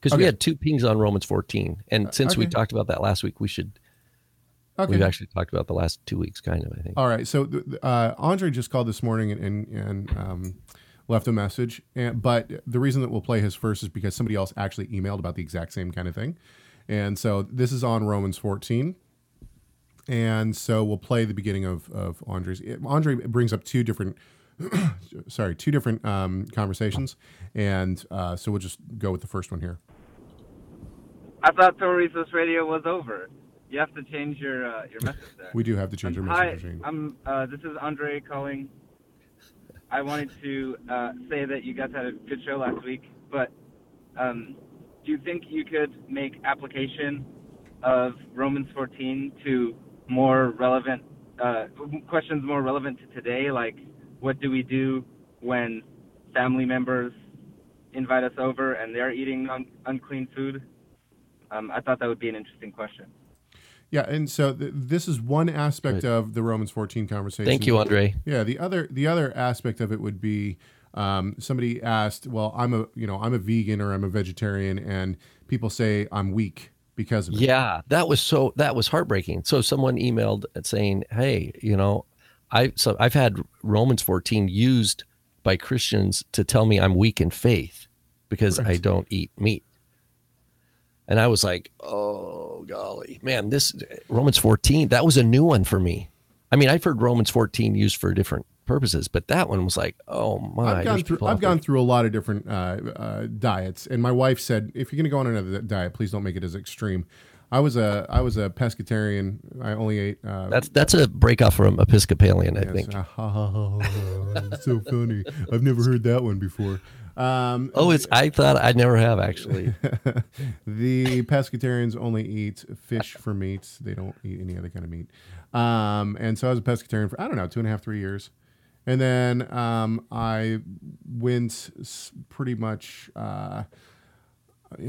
Because okay. we had two pings on Romans fourteen. And since uh, okay. we talked about that last week, we should... Okay. We've actually talked about the last two weeks, kind of, I think. All right. So uh, Andre just called this morning and, and, and um, left a message. And, but the reason that we'll play his first is because somebody else actually emailed about the exact same kind of thing. And so this is on Romans fourteen. And so we'll play the beginning of, of Andre's... Andre brings up two different... Sorry, two different um, conversations, and uh, so we'll just go with the first one here. I thought Torah Resource Radio was over. You have to change your uh, your message there. We do have to change um, your message. Hi, machine. I'm. Uh, this is Andre calling. I wanted to uh, say that you guys had a good show last week, but um, do you think you could make application of Romans fourteen to more relevant uh, questions, more relevant to today, like? What do we do when family members invite us over and they're eating un- unclean food? Um, I thought that would be an interesting question. Yeah, and so th- this is one aspect Good. of the Romans fourteen conversation. Thank you, Andre. Yeah, the other the other aspect of it would be um, somebody asked, "Well, I'm a you know I'm a vegan or I'm a vegetarian," and people say I'm weak because of it. Yeah, that was so that was heartbreaking. So someone emailed saying, "Hey, you know." I, so I've had Romans fourteen used by Christians to tell me I'm weak in faith because right. I don't eat meat. And I was like, oh, golly, man, this Romans fourteen, that was a new one for me. I mean, I've heard Romans fourteen used for different purposes, but that one was like, oh, my. I've gone, through, I've gone through a lot of different uh, uh, diets. And my wife said, if you're going to go on another diet, please don't make it as extreme. I was a I was a pescatarian. I only ate. Uh, that's that's a break off from Episcopalian, yes. I think. Oh, that's so funny. I've never heard that one before. Um, oh, it's. I thought I never have actually. The pescatarians only eat fish for meats. They don't eat any other kind of meat. Um, and so I was a pescatarian for I don't know two and a half three years, and then um, I went pretty much. Uh,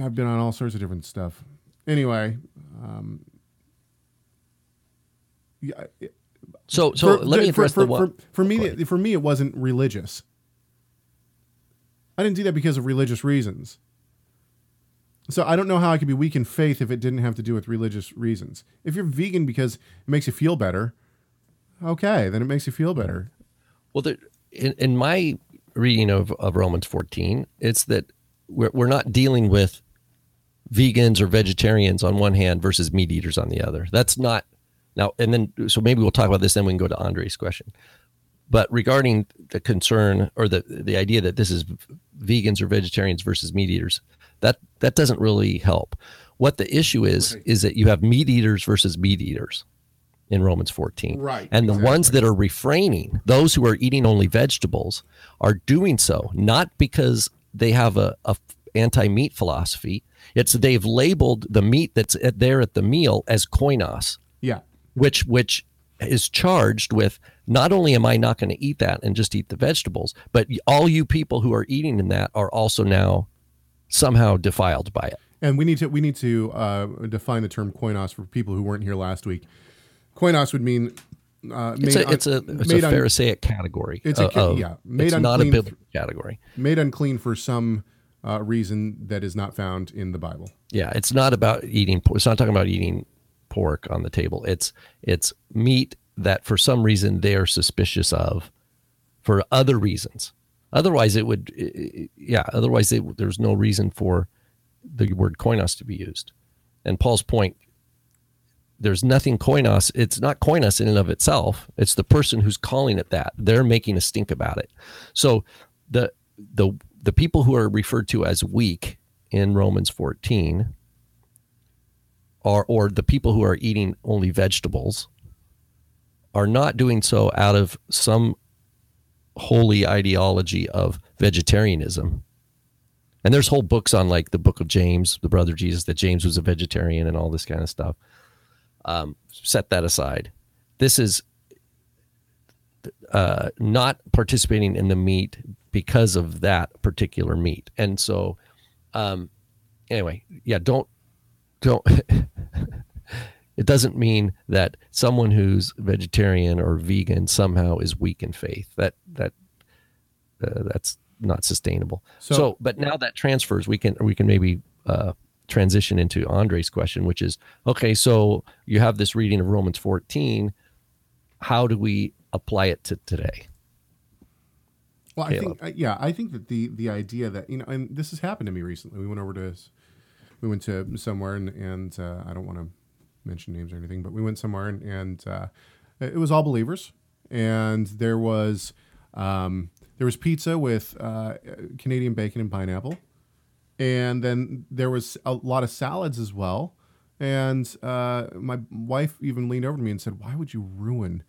I've been on all sorts of different stuff. Anyway, um, yeah. So, so for, let me address for, the one. For, for me, for me, it wasn't religious. I didn't do that because of religious reasons. So I don't know how I could be weak in faith if it didn't have to do with religious reasons. If you're vegan because it makes you feel better, okay, then it makes you feel better. Well, there, in, in my reading of, of Romans fourteen, it's that we're we're not dealing with vegans or vegetarians on one hand versus meat eaters on the other. That's not now. And then, so maybe we'll talk about this. Then we can go to Andre's question, but regarding the concern or the, the idea that this is vegans or vegetarians versus meat eaters, that, that doesn't really help. What the issue is, right. is that you have meat eaters versus meat eaters in Romans fourteen. Right. And the exactly. ones that are refraining, those who are eating only vegetables, are doing so not because they have a, a anti-meat philosophy. It's they've labeled the meat that's at, there at the meal as koinos, yeah, which which is charged with not only am I not going to eat that and just eat the vegetables, but all you people who are eating in that are also now somehow defiled by it. And we need to we need to uh, define the term koinos for people who weren't here last week. Koinos would mean uh, made it's a, it's a, it's made a Pharisaic un- category. It's a uh, yeah, made it's not a biblical category. Made unclean for some. Uh, reason that is not found in the Bible. Yeah, it's not about eating. It's not talking about eating pork on the table. It's it's meat that for some reason they are suspicious of, for other reasons. Otherwise, it would. It, yeah. Otherwise, they, there's no reason for the word koinos to be used. And Paul's point: there's nothing koinos. It's not koinos in and of itself. It's the person who's calling it that. They're making a stink about it. So the the. The people who are referred to as weak in Romans fourteen are, or the people who are eating only vegetables are not doing so out of some holy ideology of vegetarianism. And there's whole books on like the book of James, the brother Jesus, that James was a vegetarian and all this kind of stuff. Um, set that aside. This is uh, not participating in the meat because of that particular meat. And so, um, anyway, yeah, don't, don't, it doesn't mean that someone who's vegetarian or vegan somehow is weak in faith. That, that, uh, that's not sustainable. So, so, but now that transfers, we can, we can maybe, uh, transition into Andre's question, which is, okay, so you have this reading of Romans fourteen. How do we apply it to today? Well, I Caleb. think, yeah, I think that the, the idea that, you know, and this has happened to me recently. We went over to, we went to somewhere and, and uh, I don't want to mention names or anything, but we went somewhere and, and uh, it was all believers. And there was, um, there was pizza with uh, Canadian bacon and pineapple. And then there was a lot of salads as well. And uh, my wife even leaned over to me and said, why would you ruin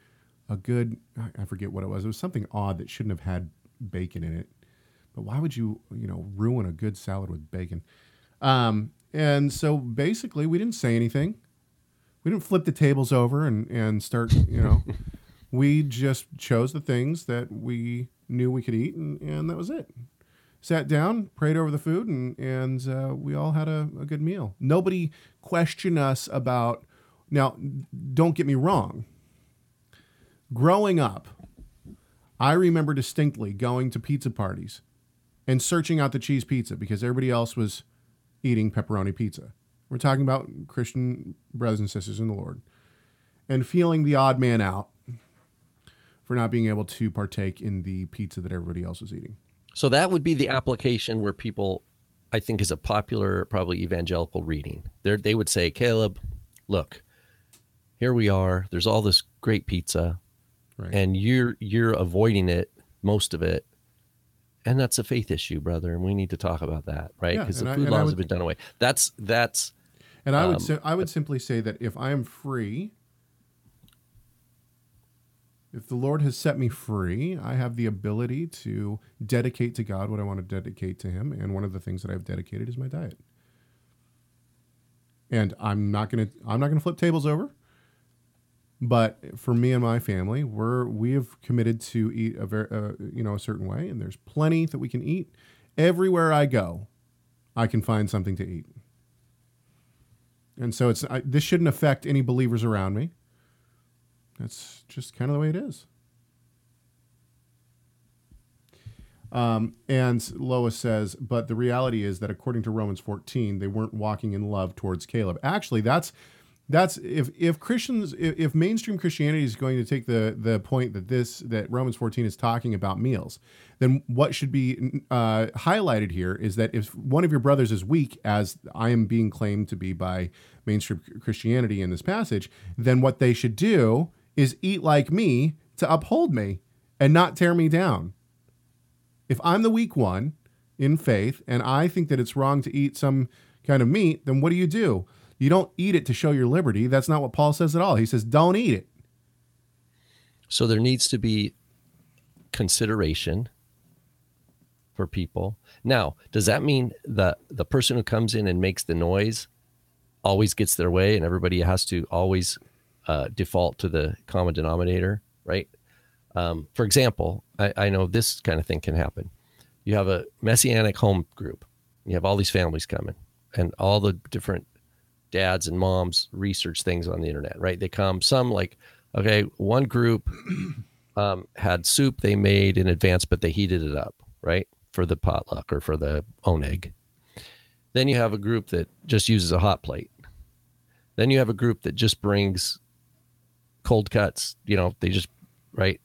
a good, I forget what it was. It was something odd that shouldn't have had bacon in it, but why would you, you know, ruin a good salad with bacon? Um, and so basically we didn't say anything. We didn't flip the tables over and, and start, you know, we just chose the things that we knew we could eat. And, and that was it. Sat down, prayed over the food, and, and, uh, we all had a, a good meal. Nobody questioned us about now. Don't get me wrong. Growing up, I remember distinctly going to pizza parties and searching out the cheese pizza because everybody else was eating pepperoni pizza. We're talking about Christian brothers and sisters in the Lord, and feeling the odd man out for not being able to partake in the pizza that everybody else was eating. So that would be the application where people I think is a popular, probably evangelical reading. They're, they would say, Caleb, look, here we are. There's all this great pizza, right, and you're you're avoiding it, most of it. And that's a faith issue, brother, and we need to talk about that, right? Because yeah, the food I, laws would, have been done away. That's that's. And I would um, say, I would simply say that if I am free, if the Lord has set me free, I have the ability to dedicate to God what I want to dedicate to Him, and one of the things that I've dedicated is my diet. And I'm not gonna I'm not gonna flip tables over. But for me and my family, we're we have committed to eat a very, uh, you know, a certain way, and there's plenty that we can eat. Everywhere I go, I can find something to eat, and so it's I, this shouldn't affect any believers around me. That's just kind of the way it is. Um, and Lois says, but the reality is that according to Romans fourteen, they weren't walking in love towards Caleb. Actually, that's. That's if if Christians if, if mainstream Christianity is going to take the the point that this that Romans fourteen is talking about meals, then what should be uh, highlighted here is that if one of your brothers is weak, as I am being claimed to be by mainstream Christianity in this passage, then what they should do is eat like me to uphold me and not tear me down. If I'm the weak one in faith and I think that it's wrong to eat some kind of meat, then what do you do? You don't eat it to show your liberty. That's not what Paul says at all. He says, don't eat it. So there needs to be consideration for people. Now, does that mean the, the person who comes in and makes the noise always gets their way and everybody has to always uh, default to the common denominator, right? Um, for example, I, I know this kind of thing can happen. You have a Messianic home group. You have all these families coming and all the different dads and moms research things on the internet, right? They come, some like, okay, one group um, had soup they made in advance, but they heated it up, right? For the potluck or for the oneg. Then you have a group that just uses a hot plate. Then you have a group that just brings cold cuts, you know, they just, right?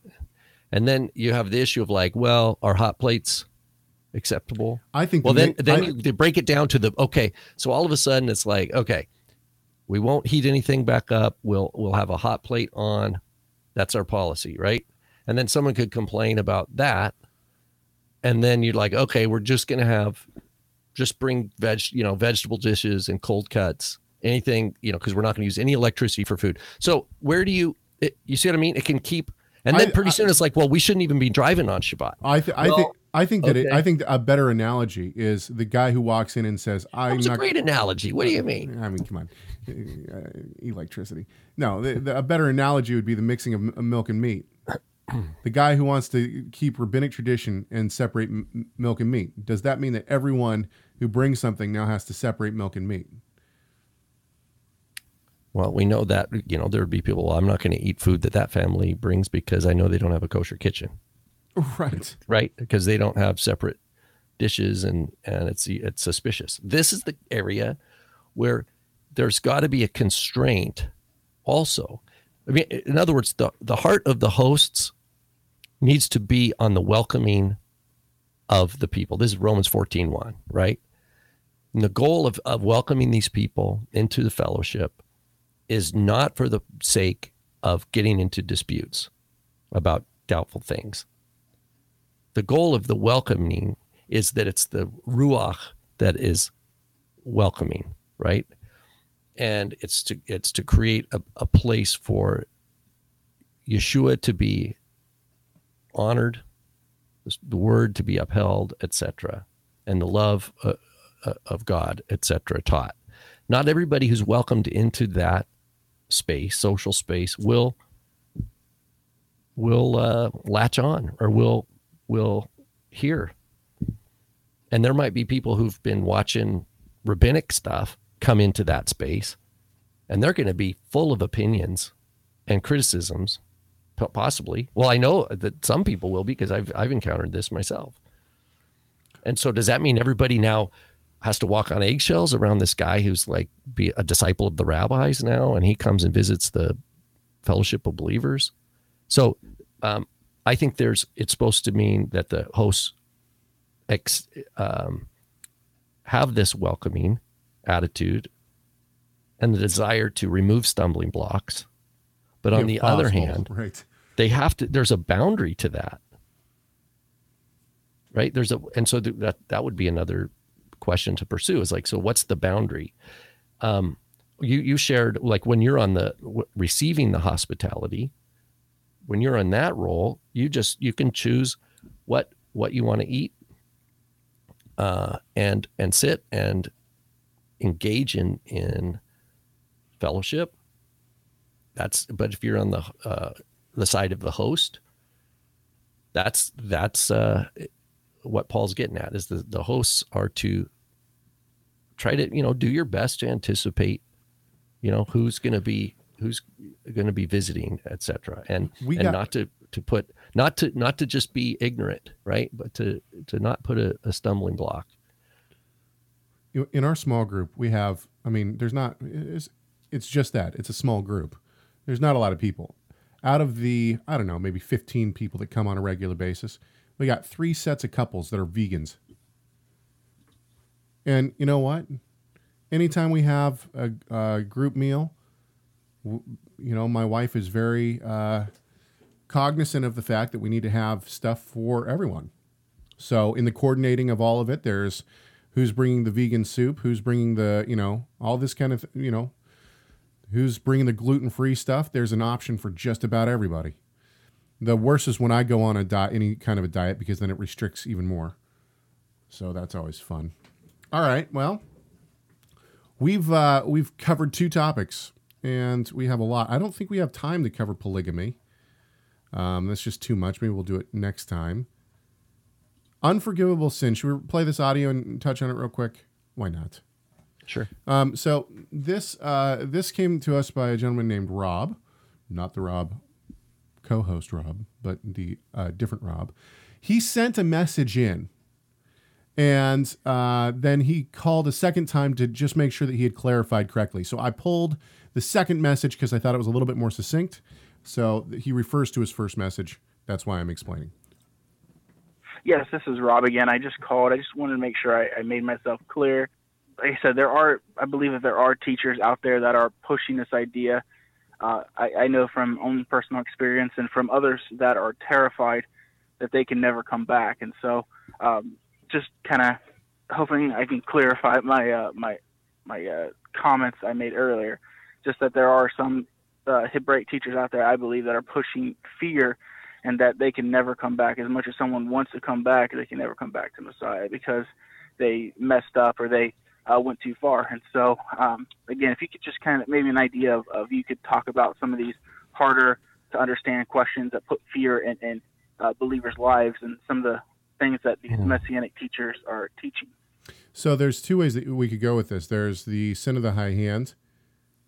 And then you have the issue of like, well, are hot plates acceptable? I think, well, then, then I, you, they break it down to the, okay. So all of a sudden it's like, okay, we won't heat anything back up. We'll, we'll have a hot plate on. That's our policy. Right. And then someone could complain about that. And then you're like, okay, we're just going to have, just bring veg, you know, vegetable dishes and cold cuts, anything, you know, cause we're not going to use any electricity for food. So where do you, it, you see what I mean? It can keep, and then I, pretty I, soon it's like, well, we shouldn't even be driving on Shabbat. I, th- well, I think, I think that okay. it, I think a better analogy is the guy who walks in and says, "I'm That's not." That's a great analogy. What do you mean? I mean, come on, electricity. No, the, the, a better analogy would be the mixing of milk and meat. The guy who wants to keep rabbinic tradition and separate m- milk and meat. Does that mean that everyone who brings something now has to separate milk and meat? Well, we know that, you know, there would be people. Well, I'm not going to eat food that that family brings because I know they don't have a kosher kitchen. Right. Right. Because they don't have separate dishes and, and it's, it's suspicious. This is the area where there's got to be a constraint also. I mean, in other words, the, the heart of the hosts needs to be on the welcoming of the people. This is Romans fourteen one, right? And the goal of, of welcoming these people into the fellowship is not for the sake of getting into disputes about doubtful things. The goal of the welcoming is that it's the ruach that is welcoming, right? And it's to it's to create a, a place for Yeshua to be honored, the word to be upheld, et cetera, and the love uh, uh, of God, et cetera, taught. Not everybody who's welcomed into that space, social space, will will uh, latch on or will. will hear. And there might be people who've been watching rabbinic stuff come into that space, and they're going to be full of opinions and criticisms, possibly. Well, I know that some people will be because I've I've encountered this myself. And so does that mean everybody now has to walk on eggshells around this guy who's like be a disciple of the rabbis now, and he comes and visits the fellowship of believers? So, um, I think there's. It's supposed to mean that the hosts ex, um, have this welcoming attitude and the desire to remove stumbling blocks. But on the other hand, right, they have to, there's a boundary to that, right? There's a, and so th- that, that would be another question to pursue is like, so what's the boundary? Um, you, you shared like when you're on the w- receiving the hospitality, when you're on that role, you just, you can choose what, what you want to eat, uh, and, and sit and engage in, in fellowship. That's, but if you're on the, uh, the side of the host, that's, that's, uh, what Paul's getting at is the, the hosts are to try to, you know, do your best to anticipate, you know, who's going to be, who's going to be visiting, et cetera. And, we and got, not to, to put, not to, not to just be ignorant, right. But to, to not put a, a stumbling block. In our small group, we have, I mean, there's not, it's, it's just that it's a small group. There's not a lot of people. Out of the, I don't know, maybe fifteen people that come on a regular basis, we got three sets of couples that are vegans. And you know what? Anytime we have a, a group meal, w- you know, my wife is very uh, cognizant of the fact that we need to have stuff for everyone. So in the coordinating of all of it, there's who's bringing the vegan soup, who's bringing the, you know, all this kind of, you know, who's bringing the gluten-free stuff. There's an option for just about everybody. The worst is when I go on a diet, any kind of a diet, because then it restricts even more. So that's always fun. All right, well, we've uh, we've covered two topics, and we have a lot. I don't think we have time to cover polygamy. Um, that's just too much. Maybe we'll do it next time. Unforgivable sin. Should we play this audio and touch on it real quick? Why not? Sure. Um, so this uh, this came to us by a gentleman named Rob, not the Rob co-host Rob, but the uh, different Rob. He sent a message in, and uh, then he called a second time to just make sure that he had clarified correctly. So I pulled the second message because I thought it was a little bit more succinct. So he refers to his first message. That's why I'm explaining. Yes, this is Rob again. I just called. I just wanted to make sure I, I made myself clear. Like I said, there are, I believe that there are teachers out there that are pushing this idea. Uh, I, I know from own personal experience and from others that are terrified that they can never come back. And so um, just kind of hoping I can clarify my uh, my my uh, comments I made earlier, just that there are some uh, Hebraic teachers out there, I believe, that are pushing fear and that they can never come back. As much as someone wants to come back, they can never come back to Messiah because they messed up or they Uh, went too far. And so, um, again, if you could just kind of maybe an idea of, of you could talk about some of these harder to understand questions that put fear in, in uh, believers' lives and some of the things that these Messianic teachers are teaching. So there's two ways that we could go with this. There's the sin of the high hand,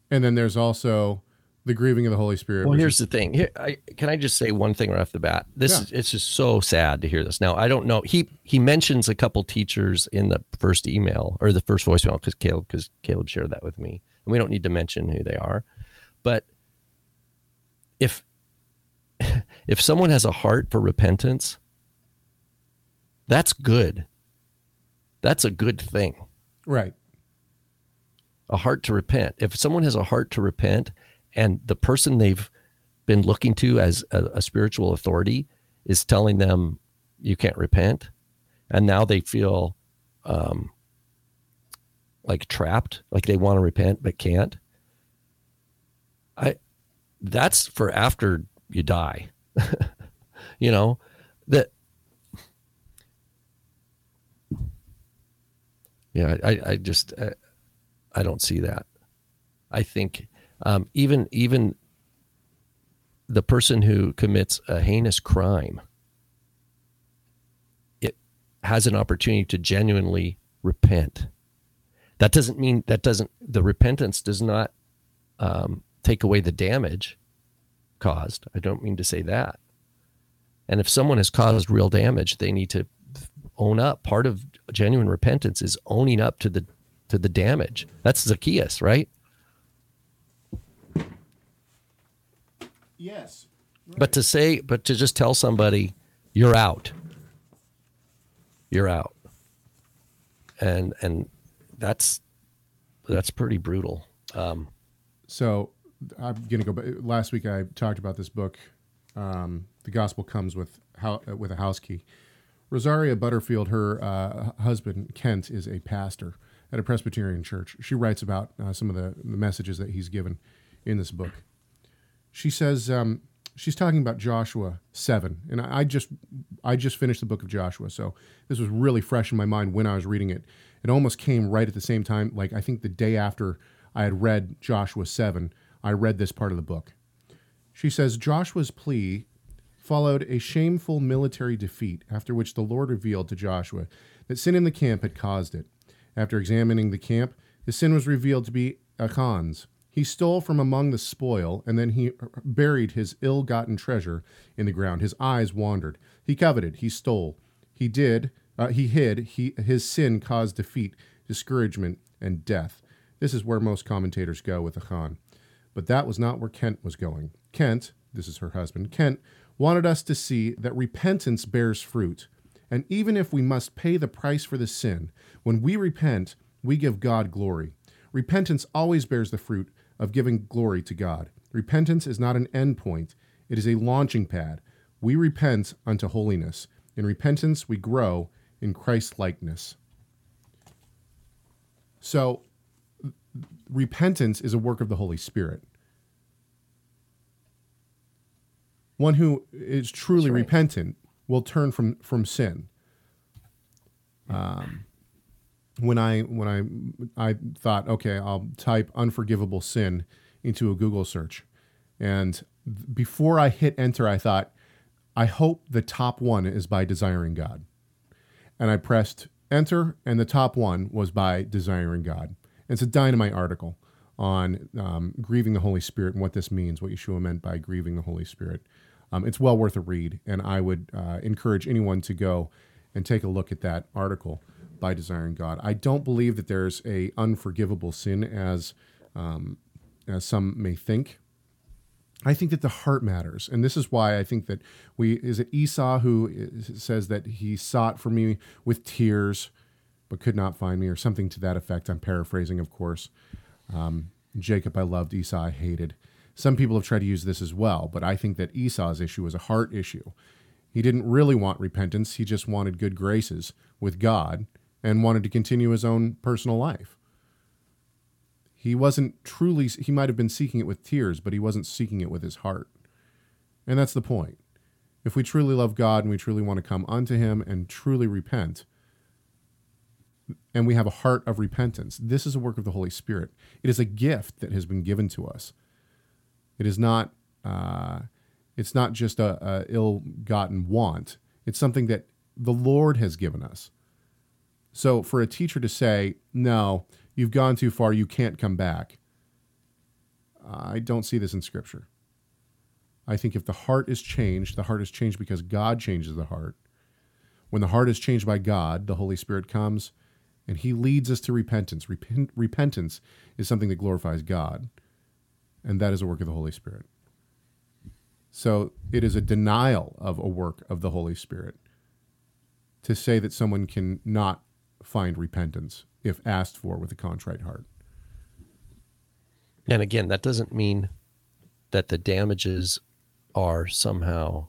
and then there's also the grieving of the Holy Spirit. Well, here's is- the thing. Here, I, can I just say one thing right off the bat? This yeah. is, it's just so sad to hear this. Now, I don't know. He he mentions a couple teachers in the first email or the first voicemail because Caleb because Caleb shared that with me, and we don't need to mention who they are. But if if someone has a heart for repentance, that's good. That's a good thing, right? A heart to repent. If someone has a heart to repent. And the person they've been looking to as a, a spiritual authority is telling them you can't repent. And now they feel um, like trapped, like they want to repent, but can't. I, that's for after you die, you know, that. Yeah, I, I just, I, I don't see that. I think Um, even even the person who commits a heinous crime, it has an opportunity to genuinely repent. That doesn't mean that doesn't the repentance does not um, take away the damage caused. I don't mean to say that. And if someone has caused real damage, they need to own up. Part of genuine repentance is owning up to the to the damage. That's Zacchaeus, right? Yes. Right. But to say, but to just tell somebody, you're out. You're out. and and that's that's pretty brutal. Um, so I'm gonna go back. Last week I talked about this book. Um, the Gospel Comes with how with a House Key. Rosaria Butterfield, her uh, husband Kent is a pastor at a Presbyterian church. She writes about uh, some of the, the messages that he's given in this book. She says um, she's talking about Joshua seven, and I just I just finished the book of Joshua, so this was really fresh in my mind when I was reading it. It almost came right at the same time, like I think the day after I had read Joshua seven, I read this part of the book. She says, Joshua's plea followed a shameful military defeat, after which the Lord revealed to Joshua that sin in the camp had caused it. After examining the camp, his sin was revealed to be Achan's. He stole from among the spoil, and then he buried his ill-gotten treasure in the ground. His eyes wandered. He coveted. He stole. He did. Uh, he hid. He, his sin caused defeat, discouragement, and death. This is where most commentators go with Achan. But that was not where Kent was going. Kent, this is her husband, Kent, wanted us to see that repentance bears fruit. And even if we must pay the price for the sin, when we repent, we give God glory. Repentance always bears the fruit of giving glory to God. Repentance is not an end point. It is a launching pad. We repent unto holiness. In repentance, we grow in Christ-likeness. So, repentance is a work of the Holy Spirit. One who is truly right. repentant will turn from, from sin. Um, when I when I I thought, okay, I'll type unforgivable sin into a Google search, and before I hit enter, I thought, I hope the top one is by Desiring God, and I pressed enter, and the top one was by Desiring God. It's a dynamite article on um, grieving the Holy Spirit and what this means, what Yeshua meant by grieving the Holy Spirit. Um, it's well worth a read, and I would uh, encourage anyone to go and take a look at that article by Desiring God. I don't believe that there's a unforgivable sin as um, as some may think. I think that the heart matters, and this is why I think that we is it Esau who is, says that he sought for me with tears but could not find me, or something to that effect. I'm paraphrasing, of course. Um, Jacob I loved, Esau I hated. Some people have tried to use this as well, but I think that Esau's issue was a heart issue. He didn't really want repentance. He just wanted good graces with God and wanted to continue his own personal life. He wasn't truly, he might have been seeking it with tears, but he wasn't seeking it with his heart. And that's the point. If we truly love God and we truly want to come unto him and truly repent, and we have a heart of repentance, this is a work of the Holy Spirit. It is a gift that has been given to us. It is not. Uh, it's not just a, a ill-gotten want. It's something that the Lord has given us. So, for a teacher to say, "No, you've gone too far. You can't come back," I don't see this in Scripture. I think if the heart is changed, the heart is changed because God changes the heart. When the heart is changed by God, the Holy Spirit comes, and he leads us to repentance. Repent, repentance is something that glorifies God. And that is a work of the Holy Spirit. So it is a denial of a work of the Holy Spirit to say that someone can not find repentance if asked for with a contrite heart. And again, that doesn't mean that the damages are somehow...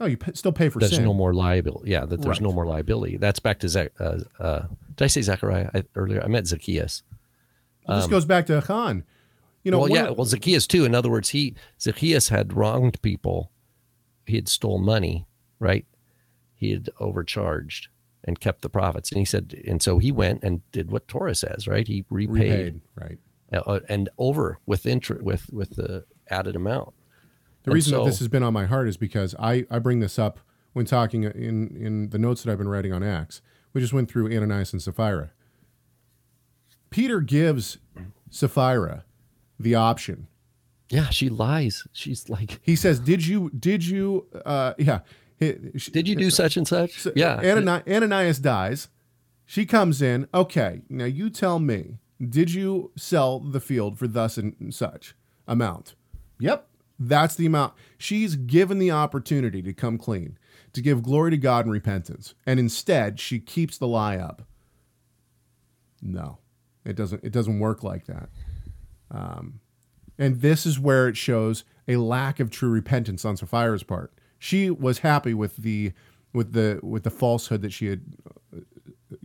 Oh, you p- still pay for there's sin. There's no more liability. Yeah, that there's right. no more liability. That's back to... Ze- uh, uh, did I say Zechariah I, earlier? I meant Zacchaeus. Well, this um, goes back to Achan. You know, well, yeah, well, Zacchaeus too. In other words, he Zacchaeus had wronged people. He had stole money, right? He had overcharged and kept the profits. And he said, and so he went and did what Torah says, right? He repaid, repaid right, uh, and over with interest, with with the added amount. The and reason so, that this has been on my heart is because I, I bring this up when talking in in the notes that I've been writing on Acts. We just went through Ananias and Sapphira. Peter gives Sapphira the option. Yeah, she lies. She's like, he says, "Did you? Did you? Uh, yeah. She, did you do such and such? So, yeah." Anani- Ananias dies. She comes in. Okay, now you tell me. Did you sell the field for thus and such amount? Yep, that's the amount. She's given the opportunity to come clean, to give glory to God and repentance, and instead she keeps the lie up. No, it doesn't. It doesn't work like that. Um, and this is where it shows a lack of true repentance on Sapphira's part. She was happy with the with the with the falsehood that she had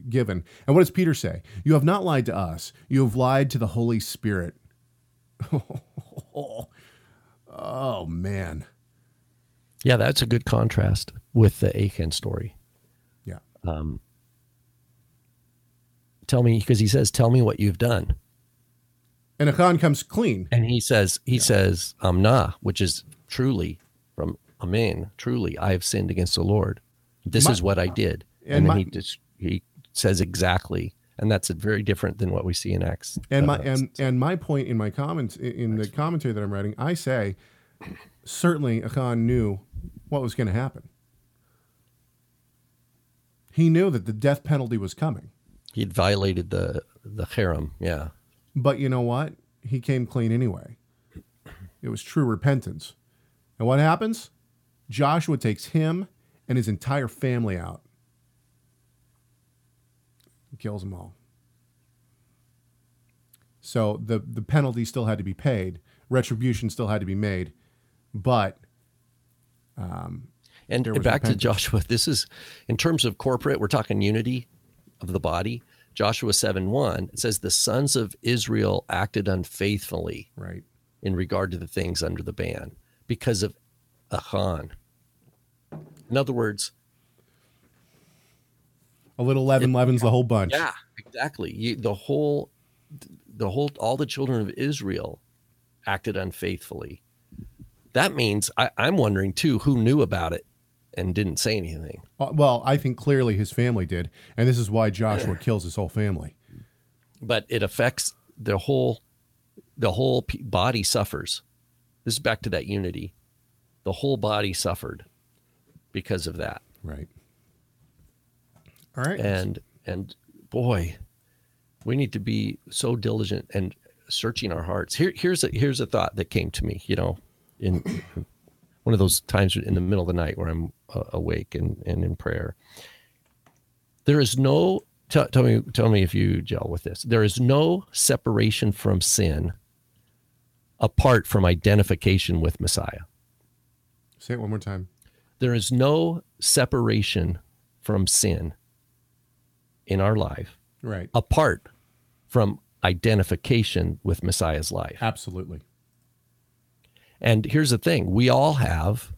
given. And what does Peter say? You have not lied to us. You have lied to the Holy Spirit. Oh, man. Yeah, that's a good contrast with the Achan story. Yeah. Um, tell me, because he says, tell me what you've done. And Achan comes clean. And he says, he yeah. says, Amna, which is truly from Amen. Truly, I have sinned against the Lord. This my, is what I did. And, and then my, he just, he says exactly. And that's very different than what we see in Acts. And my uh, and, and my point in my comments in the commentary that I'm writing, I say certainly Achan knew what was going to happen. He knew that the death penalty was coming. He'd violated the the cherem, yeah. But you know what? He came clean anyway. It was true repentance. And what happens? Joshua takes him and his entire family out. Kills them all. So the, the penalty still had to be paid. Retribution still had to be made. But um, and back repentance. To Joshua, this is in terms of corporate, we're talking unity of the body. Joshua seven one, it says the sons of Israel acted unfaithfully right. in regard to the things under the ban because of Achan. In other words, a little leaven it, leavens the whole bunch. Yeah, exactly. You, the whole, the whole, all the children of Israel acted unfaithfully. That means I, I'm wondering too, who knew about it and didn't say anything? Well, I think clearly his family did, and this is why Joshua kills his whole family. But it affects the whole, the whole body suffers. This is back to that unity. The whole body suffered because of that. Right. All right. And, and boy, we need to be so diligent and searching our hearts. Here, here's a, here's a thought that came to me, you know, in one of those times in the middle of the night where I'm uh, awake and, and in prayer. There is no, t- tell me, tell me if you gel with this. There is no separation from sin apart from identification with Messiah. Say it one more time. There is no separation from sin in our life, right? Apart from identification with Messiah's life. Absolutely. And here's the thing. We all have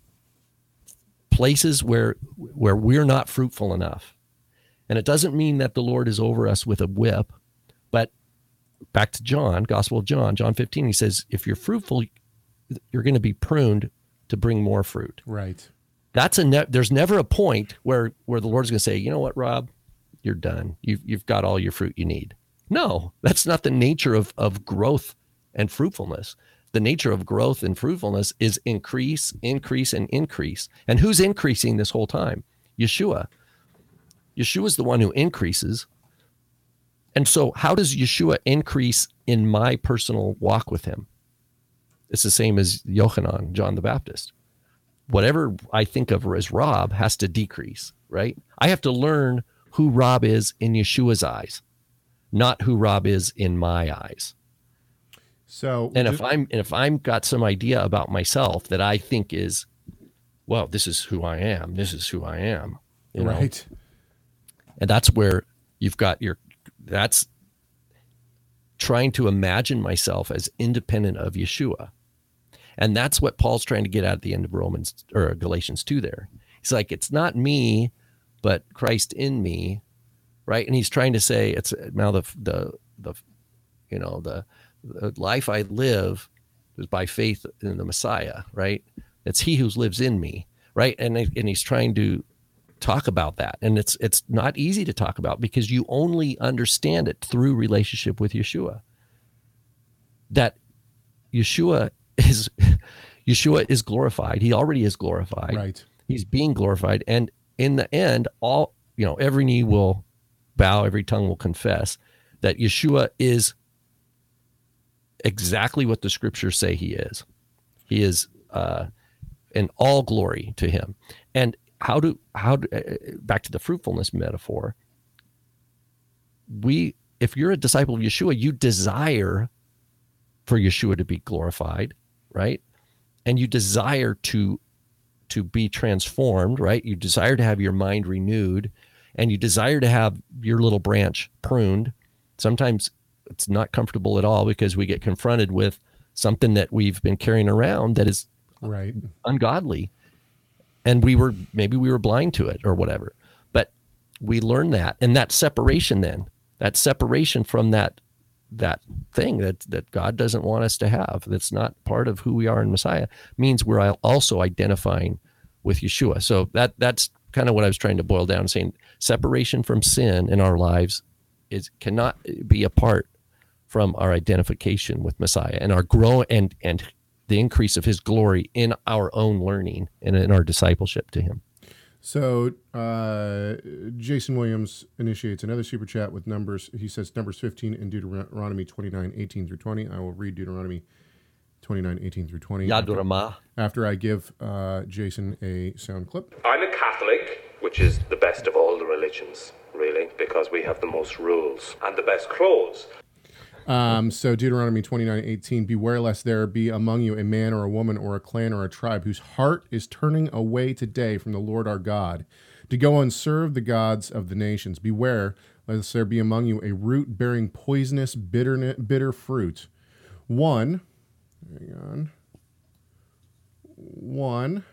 places where, where we're not fruitful enough. And it doesn't mean that the Lord is over us with a whip, but back to John, Gospel of John, John fifteen, he says, if you're fruitful, you're going to be pruned to bring more fruit. Right. That's a ne- there's never a point where, where the Lord's going to say, you know what, Rob, you're done. You've, you've got all your fruit you need. No, that's not the nature of, of growth and fruitfulness. The nature of growth and fruitfulness is increase, increase, and increase. And who's increasing this whole time? Yeshua. Yeshua is the one who increases. And so how does Yeshua increase in my personal walk with him? It's the same as Yohanan, John the Baptist. Whatever I think of as Rob has to decrease, right? I have to learn who Rob is in Yeshua's eyes, not who Rob is in my eyes. So, and if I'm and if I'm got some idea about myself that I think is, well, this is who I am. This is who I am. You know? Right. And that's where you've got your. That's trying to imagine myself as independent of Yeshua. And that's what Paul's trying to get out at the end of Romans or Galatians two there. He's like, it's not me, but Christ in me, right? And he's trying to say, it's now the, the, the you know, the, the life I live is by faith in the Messiah, right? It's he who lives in me, right? And, and he's trying to talk about that. And it's, it's not easy to talk about because you only understand it through relationship with Yeshua. That Yeshua is Yeshua is glorified. He already is glorified. Right. He's being glorified. And in the end, all, you know, every knee will bow, every tongue will confess that Yeshua is exactly what the scriptures say he is. He is uh, in all glory to him. And how do, how do, back to the fruitfulness metaphor, we if you're a disciple of Yeshua, you desire for Yeshua to be glorified, right? And you desire to to be transformed, right? You desire to have your mind renewed, and you desire to have your little branch pruned. Sometimes it's not comfortable at all because we get confronted with something that we've been carrying around that is right ungodly. And we were, maybe we were blind to it or whatever, but we learn that. And that separation then, that separation from that, that thing that, that God doesn't want us to have, that's not part of who we are in Messiah, means we're also identifying with Yeshua. So that that's kind of what I was trying to boil down, saying separation from sin in our lives is cannot be apart from our identification with Messiah and our grow and, and the increase of his glory in our own learning and in our discipleship to him. So uh, Jason Williams initiates another super chat with numbers. He says Numbers fifteen and Deuteronomy twenty-nine, eighteen through twenty. I will read Deuteronomy twenty-nine, eighteen through twenty Yad Ramah. After, after I give uh, Jason a sound clip. I'm a Catholic, which is the best of all the religions, really, because we have the most rules and the best clothes. Um, so Deuteronomy twenty-nine, eighteen, beware lest there be among you a man or a woman or a clan or a tribe whose heart is turning away today from the Lord our God to go and serve the gods of the nations. Beware lest there be among you a root bearing poisonous bitter, bitter fruit. One, hang on, one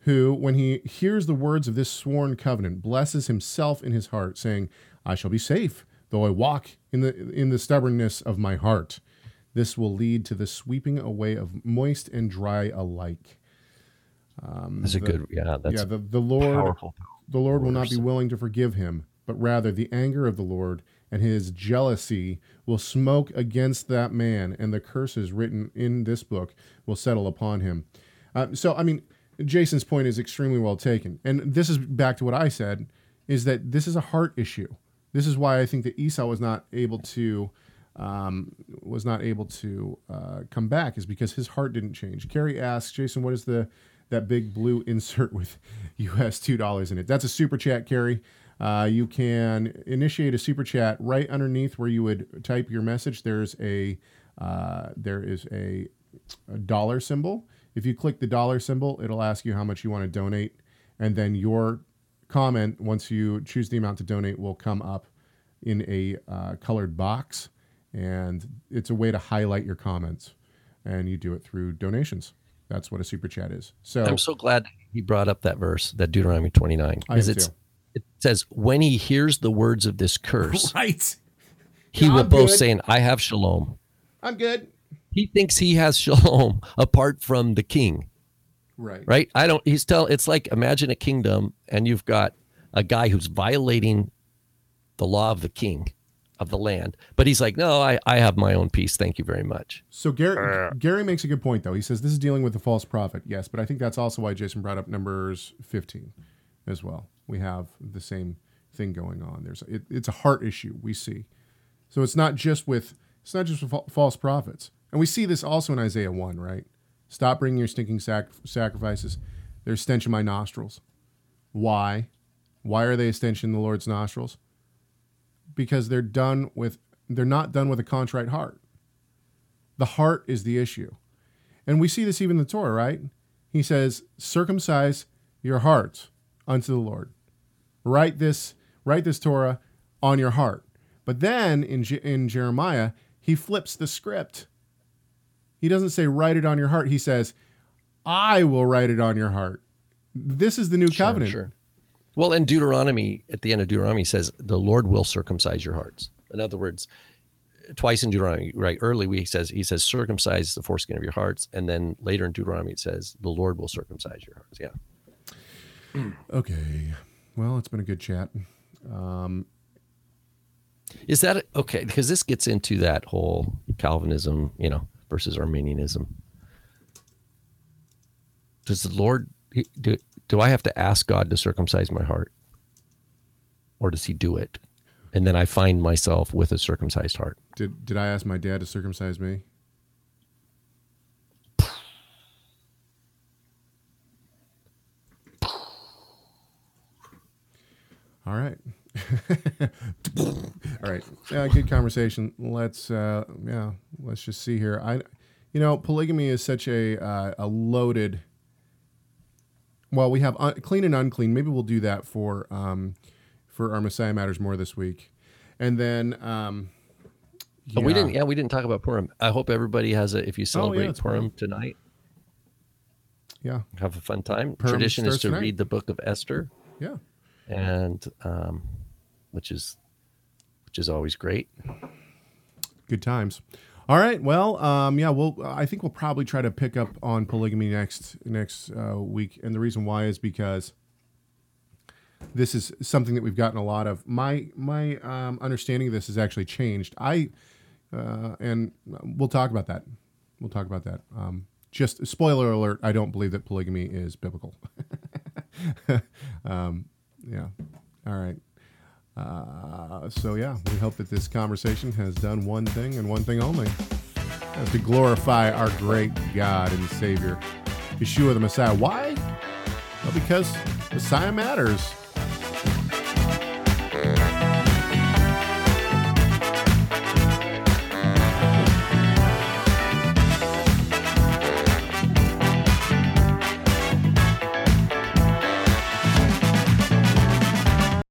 who, when he hears the words of this sworn covenant, blesses himself in his heart, saying, I shall be safe, though I walk in the in the stubbornness of my heart. This will lead to the sweeping away of moist and dry alike. Um, that's a the, good, yeah. That's yeah. The, the Lord, powerful, the Lord will not be willing to forgive him, but rather the anger of the Lord and his jealousy will smoke against that man, and the curses written in this book will settle upon him. Uh, so, I mean, Jason's point is extremely well taken, and this is back to what I said: is that this is a heart issue. This is why I think that Esau was not able to um, was not able to uh, come back, is because his heart didn't change. Carrie asks, Jason, what is the that big blue insert with U S two dollars in it? That's a super chat, Carrie. Uh, you can initiate a super chat right underneath where you would type your message. There's a uh, there is a, a dollar symbol. If you click the dollar symbol, it'll ask you how much you want to donate, and then your comment, once you choose the amount to donate, will come up in a uh, colored box, and it's a way to highlight your comments, and you do it through donations. That's what a super chat is. So I'm so glad he brought up that verse, that Deuteronomy twenty-nine, because it's too. It says, when he hears the words of this curse, right, he yeah, will I'm both good. saying, I have shalom. I'm good. He thinks he has shalom apart from the king. Right. Right. I don't, he's tell. It's like, imagine a kingdom and you've got a guy who's violating the law of the king of the land, but he's like, no, I, I have my own peace. Thank you very much. So Gary, uh, Gary makes a good point though. He says, this is dealing with the false prophet. Yes. But I think that's also why Jason brought up Numbers fifteen as well. We have the same thing going on. There's, it, it's a heart issue we see. So it's not just with, it's not just with fa- false prophets. And we see this also in Isaiah one, right? Stop bringing your stinking sac- sacrifices. They're a stench in my nostrils. Why? Why are they a stench in the Lord's nostrils? Because they're done with. They're not done with a contrite heart. The heart is the issue, and we see this even in the Torah, right? He says, "Circumcise your heart unto the Lord." Write this. Write this Torah on your heart. But then in Je- in Jeremiah, he flips the script. He doesn't say, write it on your heart. He says, I will write it on your heart. This is the new sure, covenant. Sure. Well, and Deuteronomy, at the end of Deuteronomy, says, the Lord will circumcise your hearts. In other words, twice in Deuteronomy, right, early, he says, he says, circumcise the foreskin of your hearts. And then later in Deuteronomy, it says, the Lord will circumcise your hearts. Yeah. Okay. Well, it's been a good chat. Um, is that, okay, because this gets into that whole Calvinism, you know, versus Arminianism. Does the Lord, do, do I have to ask God to circumcise my heart? Or does he do it? And then I find myself with a circumcised heart. Did did I ask my dad to circumcise me? All right. All right. Yeah, good conversation. Let's uh, yeah, let's just see here. I, you know, polygamy is such a uh, a loaded. Well, we have un- clean and unclean. Maybe we'll do that for um, for our Messiah Matters more this week, and then. Um, yeah. But we didn't. Yeah, we didn't talk about Purim. I hope everybody has a. If you celebrate oh, yeah, Purim cool. tonight. Yeah. Have a fun time. Purim Tradition is to tonight. read the book of Esther. Yeah. And um, which is which is always great. Good times. All right. Well, um, yeah, we'll I think we'll probably try to pick up on polygamy next next uh, week. And the reason why is because this is something that we've gotten a lot of. My my um, understanding of this has actually changed. I uh, and we'll talk about that. We'll talk about that. Um Just spoiler alert, I don't believe that polygamy is biblical. um, yeah. All right. Uh, so, yeah, we hope that this conversation has done one thing and one thing only. That's to glorify our great God and Savior, Yeshua the Messiah. Why? Well, because Messiah matters.